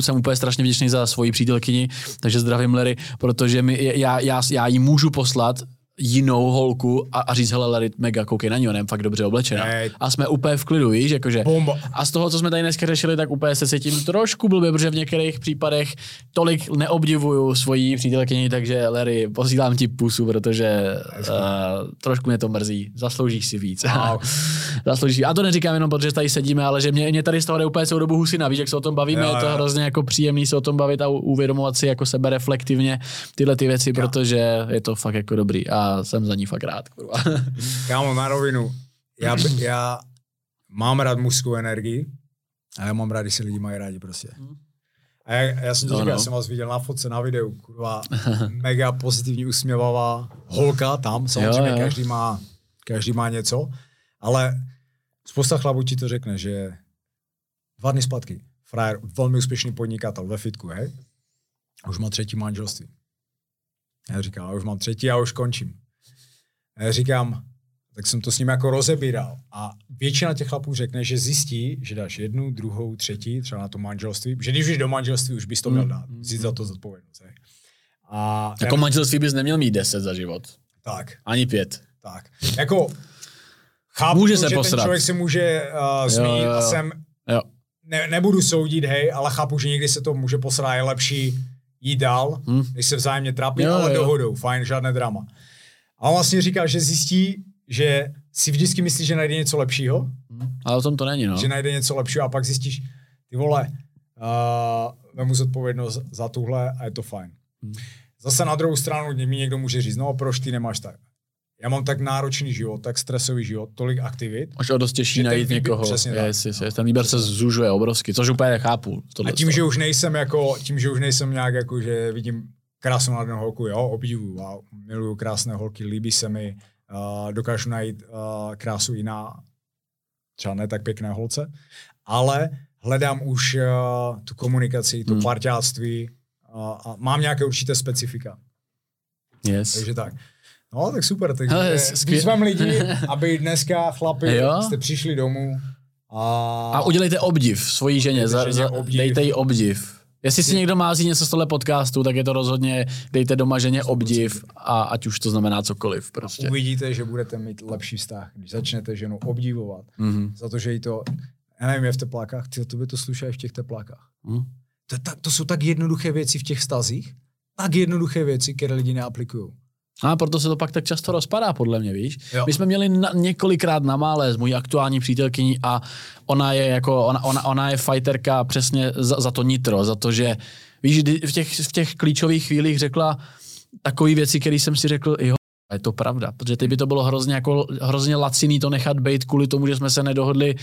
jsem úplně strašně vděčný za svoji přítelkyni, takže zdravím Larry, protože já jí můžu poslat jinou holku a říct, hele Larry, mega koukej na ní, ona je fakt dobře oblečená. A jsme úplně v klidu, víš, jakože. Bomba. A z toho, co jsme tady dneska řešili, tak úplně se cítím trošku blbě, protože v některých případech tolik neobdivuju svoji přítelkyni, takže Larry, posílám ti pusu, protože trošku mě to mrzí. Zasloužíš si víc. Wow. Zasloužíš. A to neříkám jenom, protože tady sedíme, ale že mě tady z toho jde úplně celou dobu husina, víš, jak se o tom bavíme, je to hrozně jako příjemný se o tom bavit a uvědomovat si jako sebe reflektivně tyhle ty věci, protože je to fakt jako dobrý. A jsem za ní fakt rád, kurva. Kámo, na rovinu. Já mám rád mužskou energii, ale já mám rád, když si lidi mají rádi prostě. A já jsem říkal, já jsem vás viděl na fotce, na videu, kurva, mega pozitivní, usměvavá holka tam, samozřejmě jo. Každý má něco, ale spousta chlapů ti to řekne, že 2 dny zpátky, frajer, velmi úspěšný podnikatel ve fitku, hej, už má 3. manželství. Já říkám, já už mám 3. a už končím. Já říkám, tak jsem to s ním jako rozebíral. A většina těch chlapů řekne, že zjistí, že dáš 1., 2., 3, třeba na to manželství, že když už do manželství, už bys to měl dát. Vzít za to zodpovědnost. A jako manželství bys neměl mít 10 za život. Tak. Ani 5. Tak. Jako chápu, může se posrat. Ten člověk si může zmínit a jsem... Jo. Nebudu soudit, hej, ale chápu, že někdy se to může posrat, je lepší jít dál, než se vzájemně trápí, ale dohodou, fajn, žádné drama. A on vlastně říká, že zjistí, že si vždycky myslí, že najde něco lepšího. Ale o tom to není, no. Že najde něco lepšího a pak zjistíš, ty vole, vemu zodpovědnost za tuhle a je to fajn. Zase na druhou stranu mi někdo může říct, no proč ty nemáš tak? Já mám tak náročný život, tak stresový život, tolik aktivit. Až o dost těžší najít někoho. Přesně tak. Ten výběr se zužuje obrovsky, což úplně nechápu. A tím, že už nejsem jako, nějak jako, že vidím krásnou mladou holku, jo, obdivuju a miluju krásné holky, líbí se mi, dokážu najít krásu i na třeba ne tak pěkné holce, ale hledám už tu komunikaci, to parťáctví a mám nějaké určité specifika. Yes. Takže tak. No, tak super, takže vyzvem lidi, aby dneska chlapi jste přišli domů a udělejte obdiv svojí ženě, dejte jí obdiv. Jestli si někdo mází něco z tohle podcastu, tak je to rozhodně, dejte doma ženě obdiv a ať už to znamená cokoliv prostě. Uvidíte, že budete mít lepší vztah, když začnete ženu obdivovat, za to, že jí to, já nevím, je v teplákách, ty to by to slušají v těch teplákách. To jsou tak jednoduché věci v těch vztazích, tak jednoduché věci, které lidi neaplikují. A proto se to pak tak často rozpadá, podle mě, víš. Jo. My jsme měli několikrát na mále s mojí aktuální přítelkyní a ona je jako, ona je fighterka přesně za to nitro, za to, že víš, v těch klíčových chvílích řekla takové věci, které jsem si řekl, jo, je to pravda, protože teď by to bylo hrozně laciný to nechat bejt kvůli tomu, že jsme se nedohodli,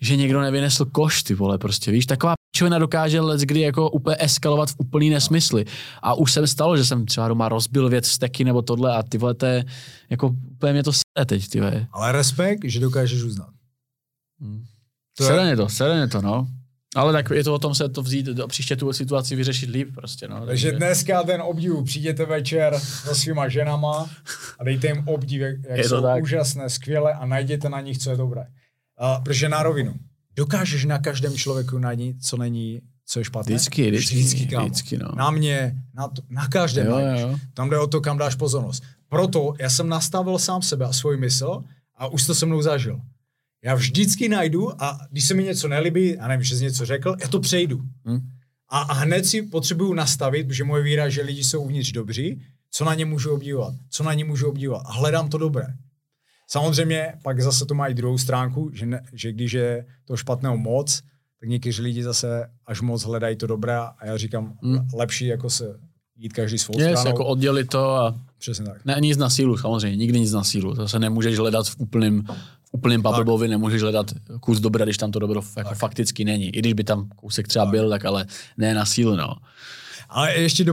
že někdo nevynesl koš, ty vole, prostě, víš, taková člověna dokáže leckdy jako úplně eskalovat v úplný nesmysly. A už se stalo, že jsem třeba doma rozbil věc steky nebo tohle a ty vole, to je, jako úplně mě to s***e teď, ty vole. Ale respekt, že dokážeš uznat. Sereně to, no. Ale tak je to o tom se to vzít do příště tu situaci vyřešit líp prostě, no. Takže dneska ten obdiv, přijděte večer se svýma ženama a dejte jim obdiv, jak jsou tak úžasné, skvělé a najděte na nich, co je dobré. Protože na rovinu, dokážeš na každém člověku najít, co není, co je špatné? Vždycky, no. Na mě, na každém najdeš. Tam jde o to, kam dáš pozornost. Proto já jsem nastavil sám sebe a svůj mysl a už to se mnou zažil. Já vždycky najdu a když se mi něco nelíbí, a nevím, že jsi něco řekl, já to přejdu. A hned si potřebuju nastavit, protože moje víra, že lidi jsou uvnitř dobří, co na ně můžu obdivovat. A hledám to dobré. Samozřejmě pak zase to mají druhou stránku, že když je to špatného moc, tak někteří lidi zase až moc hledají to dobré a já říkám, lepší jako se jít každý svou stranou. Jako oddělit to a přesně tak. Ne, nic na sílu, samozřejmě, nikdy nic na sílu. To se nemůžeš hledat v úplným bubble, nemůžeš hledat kus dobra, když tam to dobro jako fakticky není. I když by tam kousek třeba byl, tak ale ne na sílu, no. Ale ještě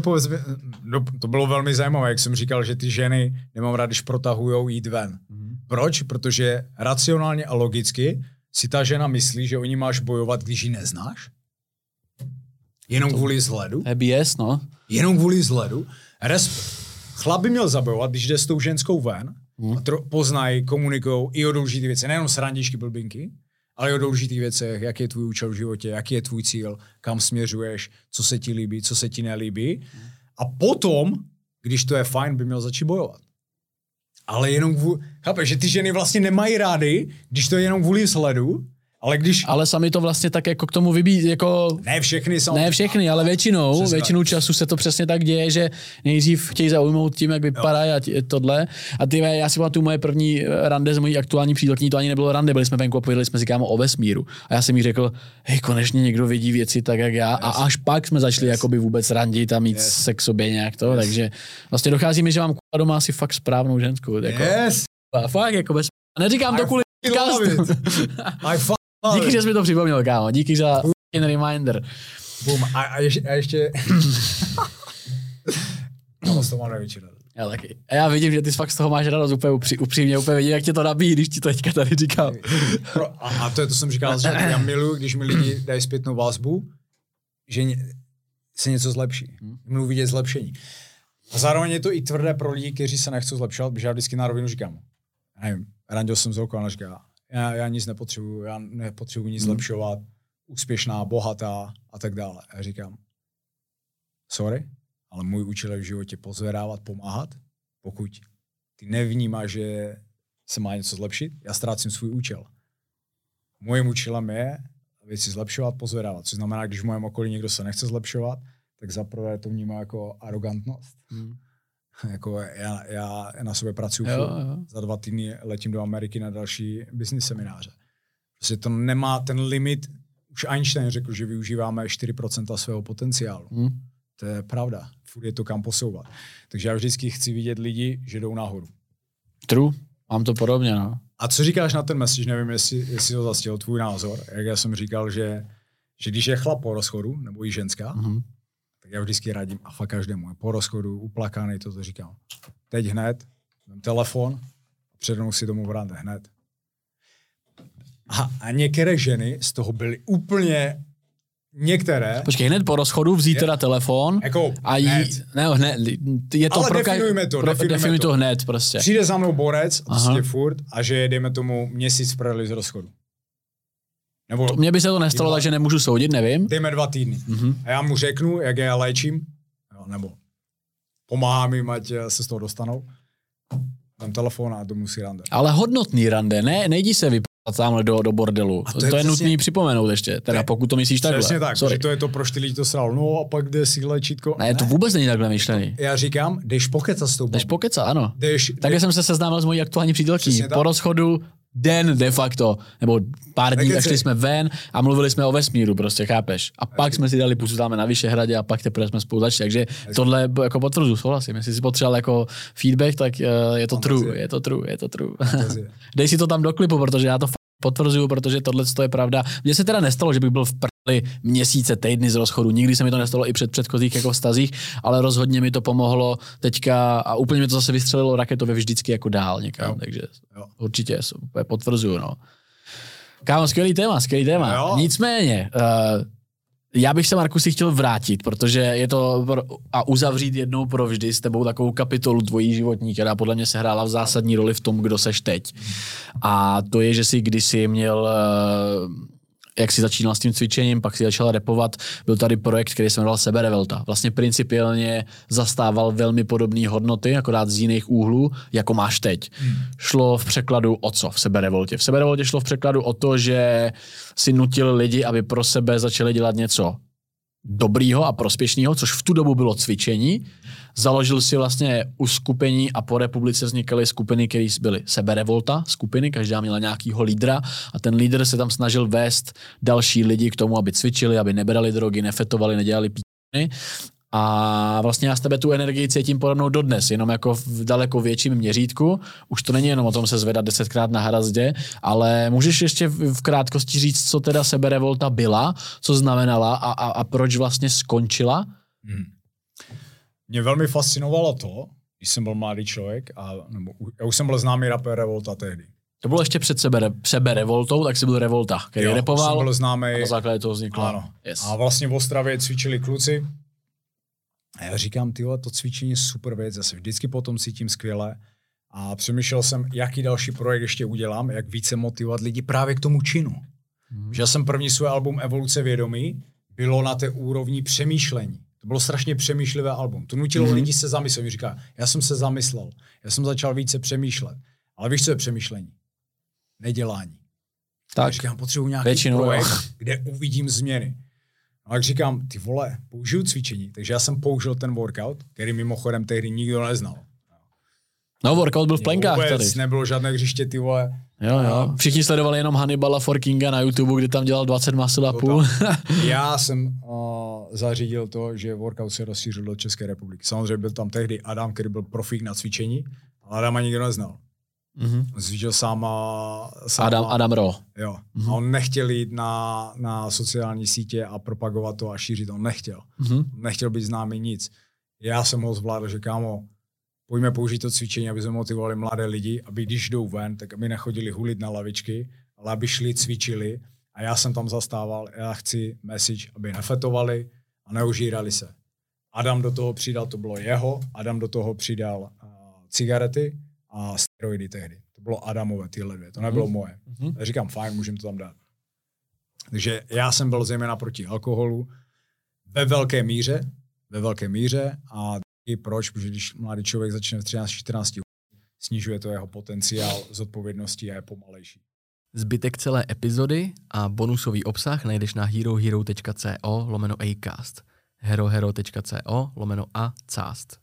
to bylo velmi zajímavé, jak jsem říkal, že ty ženy nemám rád, když protahujou jít ven. Proč? Protože racionálně a logicky si ta žena myslí, že o ní máš bojovat, když ji neznáš. Jenom kvůli vzhledu. ABS, no. Jenom kvůli vzhledu. Chlap by měl zabojovat, když jde s tou ženskou ven, poznají, komunikují i o důležitých věcech, nejenom srandičky, blbinky, ale i o důležitých věcech, jaký je tvůj účel v životě, jaký je tvůj cíl, kam směřuješ, co se ti líbí, co se ti nelíbí. A potom, když to je fajn, by měl začít bojovat. Ale jenom kvůli, chápeš, že ty ženy vlastně nemají rády, když to je jenom kvůli vzhledu, ale sami to vlastně tak jako k tomu vybíjí, jako... Ne všechny, ale většinou času se to přesně tak děje, že nejdřív chtějí zaujmout tím, jak vypadají a tohle. A ty, já si pamatuju moje první rande s mojí aktuální přítelkyní, to ani nebylo rande, byli jsme venku a pověděli jsme si kámo o vesmíru. A já jsem jí řekl, hej, konečně někdo vidí věci tak, jak já. Yes. A až pak jsme začali jakoby vůbec randit a mít se k sobě nějak to, takže vlastně dochází mi, že mám doma asi fakt správnou ženskou. Jako, fakt, jako bez... Neříkám to kvůli podcastu. Díky, že jsi mi to připomněl, kámo. Díky za reminder. Boom. A ještě... Kámo, z toho mám největší radost. Já taky. A já vidím, že ty fakt z toho máš radost úplně upřímně, úplně vidím, jak tě to nabíjí, když ti to teďka tady říkám. A to jsem říkal, že já miluji, když mi lidi dají zpětnou vazbu, že se něco zlepší. Mluví vidět zlepšení. A zároveň je to i tvrdé pro lidi, kteří se nechcou zlepšovat, protože já vždycky na rovinu říkám. Nevím, randil jsem z okolo, já nic nepotřebuju, já nepotřebuji nic zlepšovat, úspěšná, bohatá a tak dále. Já říkám, sorry, ale můj účel je v životě pozvedávat, pomáhat. Pokud ty nevnímáš, že se má něco zlepšit, já ztrácím svůj účel. Mojím účelem je věci zlepšovat, pozvedávat. Což znamená, když v mém okolí někdo se nechce zlepšovat, tak zaprvé to vnímá jako arrogantnost. Jako já na sobě pracuju, za 2 týdny letím do Ameriky na další business semináře. Prostě to nemá ten limit, už Einstein řekl, že využíváme 4% svého potenciálu. To je pravda, furt je to kam posouvat. Takže já vždycky chci vidět lidi, že jdou nahoru. True, mám to podobně, no. A co říkáš na ten message, nevím, jestli to zastihl tvůj názor, jak já jsem říkal, že když je chlap po rozchodu, nebo i ženská, já vždycky radím a fakt každému. Po rozchodu, uplakaný, to říkám. Teď hned, mám telefon, přednou si domů vrande hned. A některé ženy z toho byly úplně... Některé... Počkej, hned po rozchodu vzít teda telefon jako a jít... Ale definujme to hned prostě. Přijde za mnou borec, prostě furt, a že dejme tomu měsíc prodali z rozchodu. Nebo mně by se to nestalo, takže nemůžu soudit, nevím. Dejme 2 týdny. A já mu řeknu, jak já léčím, nebo pomáhám jim, ať se z toho dostanou. Dám telefon a domů si rande. Ale hodnotný rande, ne? Nejdi se vypadat sámhle do bordelu. To je nutný připomenout ještě, teda pokud to myslíš takhle. Přesně tak, že to je to, proč ty lidi to sral. No a pak jde si léčítko. Ne, to vůbec není takhle myšlený. Já říkám, jdeš pokecat s tou babi. Jdeš pokecat, ano. Takže jsem se seznámil s mojí aktuální přítelkyní. Po rozchodu den de facto, nebo pár dní a šli jsme ven a mluvili jsme o vesmíru, prostě, chápeš? A pak jsme si dali pusu tam na Vyšehradě a pak teprve jsme spolu začali, takže tohle jako potvrdu, souhlasím. Jestli jsi potřeboval jako feedback, tak je to true. Dej si to tam do klipu, protože já to potvrzuju, protože tohle je pravda. Mně se teda nestalo, že bych byl v měsíce, týdny z rozchodu. Nikdy se mi to nestalo i před předchozích jako vztazích, ale rozhodně mi to pomohlo teďka a úplně mi to zase vystřelilo raketově vždycky jako dál někam, takže určitě potvrzuju, no. Kámo, skvělý téma. Jo. Nicméně, já bych se, Markusi, chtěl vrátit, protože je to a uzavřít jednou provždy s tebou takovou kapitolu tvojí životní, která podle mě se hrála v zásadní roli v tom, kdo seš teď. A to je, že jsi kdysi měl, jak jsi začínal s tím cvičením, pak si začal rapovat, byl tady projekt, který se jmenoval Seberevolta. Vlastně principiálně zastával velmi podobné hodnoty, akorát z jiných úhlů, jako máš teď. Šlo v překladu o co v Seberevoltě? V Seberevoltě šlo v překladu o to, že si nutil lidi, aby pro sebe začali dělat něco dobrýho a prospěšného, což v tu dobu bylo cvičení. Založil si vlastně uskupení a po republice vznikaly skupiny, které byly Seberevolta skupiny, každá měla nějakýho lídra a ten lídr se tam snažil vést další lidi k tomu, aby cvičili, aby nebrali drogy, nefetovali, nedělali píčiny. A vlastně já s tebe tu energii cítím podobnou dodnes, jenom jako v daleko větším měřítku. Už to není jenom o tom se zvedat 10krát na hrazdě, ale můžeš ještě v krátkosti říct, co teda Seberevolta byla, co znamenala a proč vlastně skončila? Mě velmi fascinovalo to, když jsem byl mladý člověk, já už jsem byl známý rapper Revolta tehdy. To bylo ještě před Seberevoltou, tak si byl Revolta, který rapoval byl známý, a na základě toho vzniklo. Ano. Yes. A vlastně v Ostravě cvičili kluci. A já říkám, tyhle, to cvičení je super věc, já se vždycky potom cítím skvěle a přemýšlel jsem, jaký další projekt ještě udělám, jak více motivovat lidi právě k tomu činu. Že já jsem první svůj album Evoluce vědomí, bylo na té úrovni přemýšlení. To bylo strašně přemýšlivé album. To nutilo lidi se zamyslet. Říká, já jsem se zamyslel, já jsem začal více přemýšlet. Ale víš, co je přemýšlení? Nedělání. Tak. Říkám, potřebuji nějaký projekt, kde uvidím změny. A jak říkám, ty vole, použiju cvičení, takže já jsem použil ten workout, který mimochodem tehdy nikdo neznal. No, workout byl v plenkách vůbec tady. Nebylo žádné hřiště, ty vole. Jo. Všichni sledovali jenom Hannibala Forkinga na YouTube, kde tam dělal 20 muscle upů. Já jsem zařídil to, že workout se rozšířil do České republiky. Samozřejmě byl tam tehdy Adam, který byl profík na cvičení, ale Adama nikdo neznal. Zvížil sám Adam Rohl. Jo. A on nechtěl jít na sociální sítě a propagovat to a šířit. On nechtěl. Nechtěl být známý nic. Já jsem ho zvládl, že kámo, pojďme použít to cvičení, aby jsme motivovali mladé lidi, aby když jdou ven, tak aby nechodili hulit na lavičky, ale aby šli, cvičili. A já jsem tam zastával, já chci message, aby nefetovali a neužírali se. Adam do toho přidal, to bylo jeho, Adam do toho přidal cigarety a steroidy tehdy. To bylo Adamové, tyhle dvě, to nebylo moje. Já říkám, fajn, můžeme to tam dát. Takže já jsem byl zejména proti alkoholu ve velké míře a i proč, protože když mladý člověk začne v 13-14, snižuje to jeho potenciál zodpovědnosti a je pomalejší. Zbytek celé epizody a bonusový obsah najdeš na herohero.co/acast, herohero.co/acast.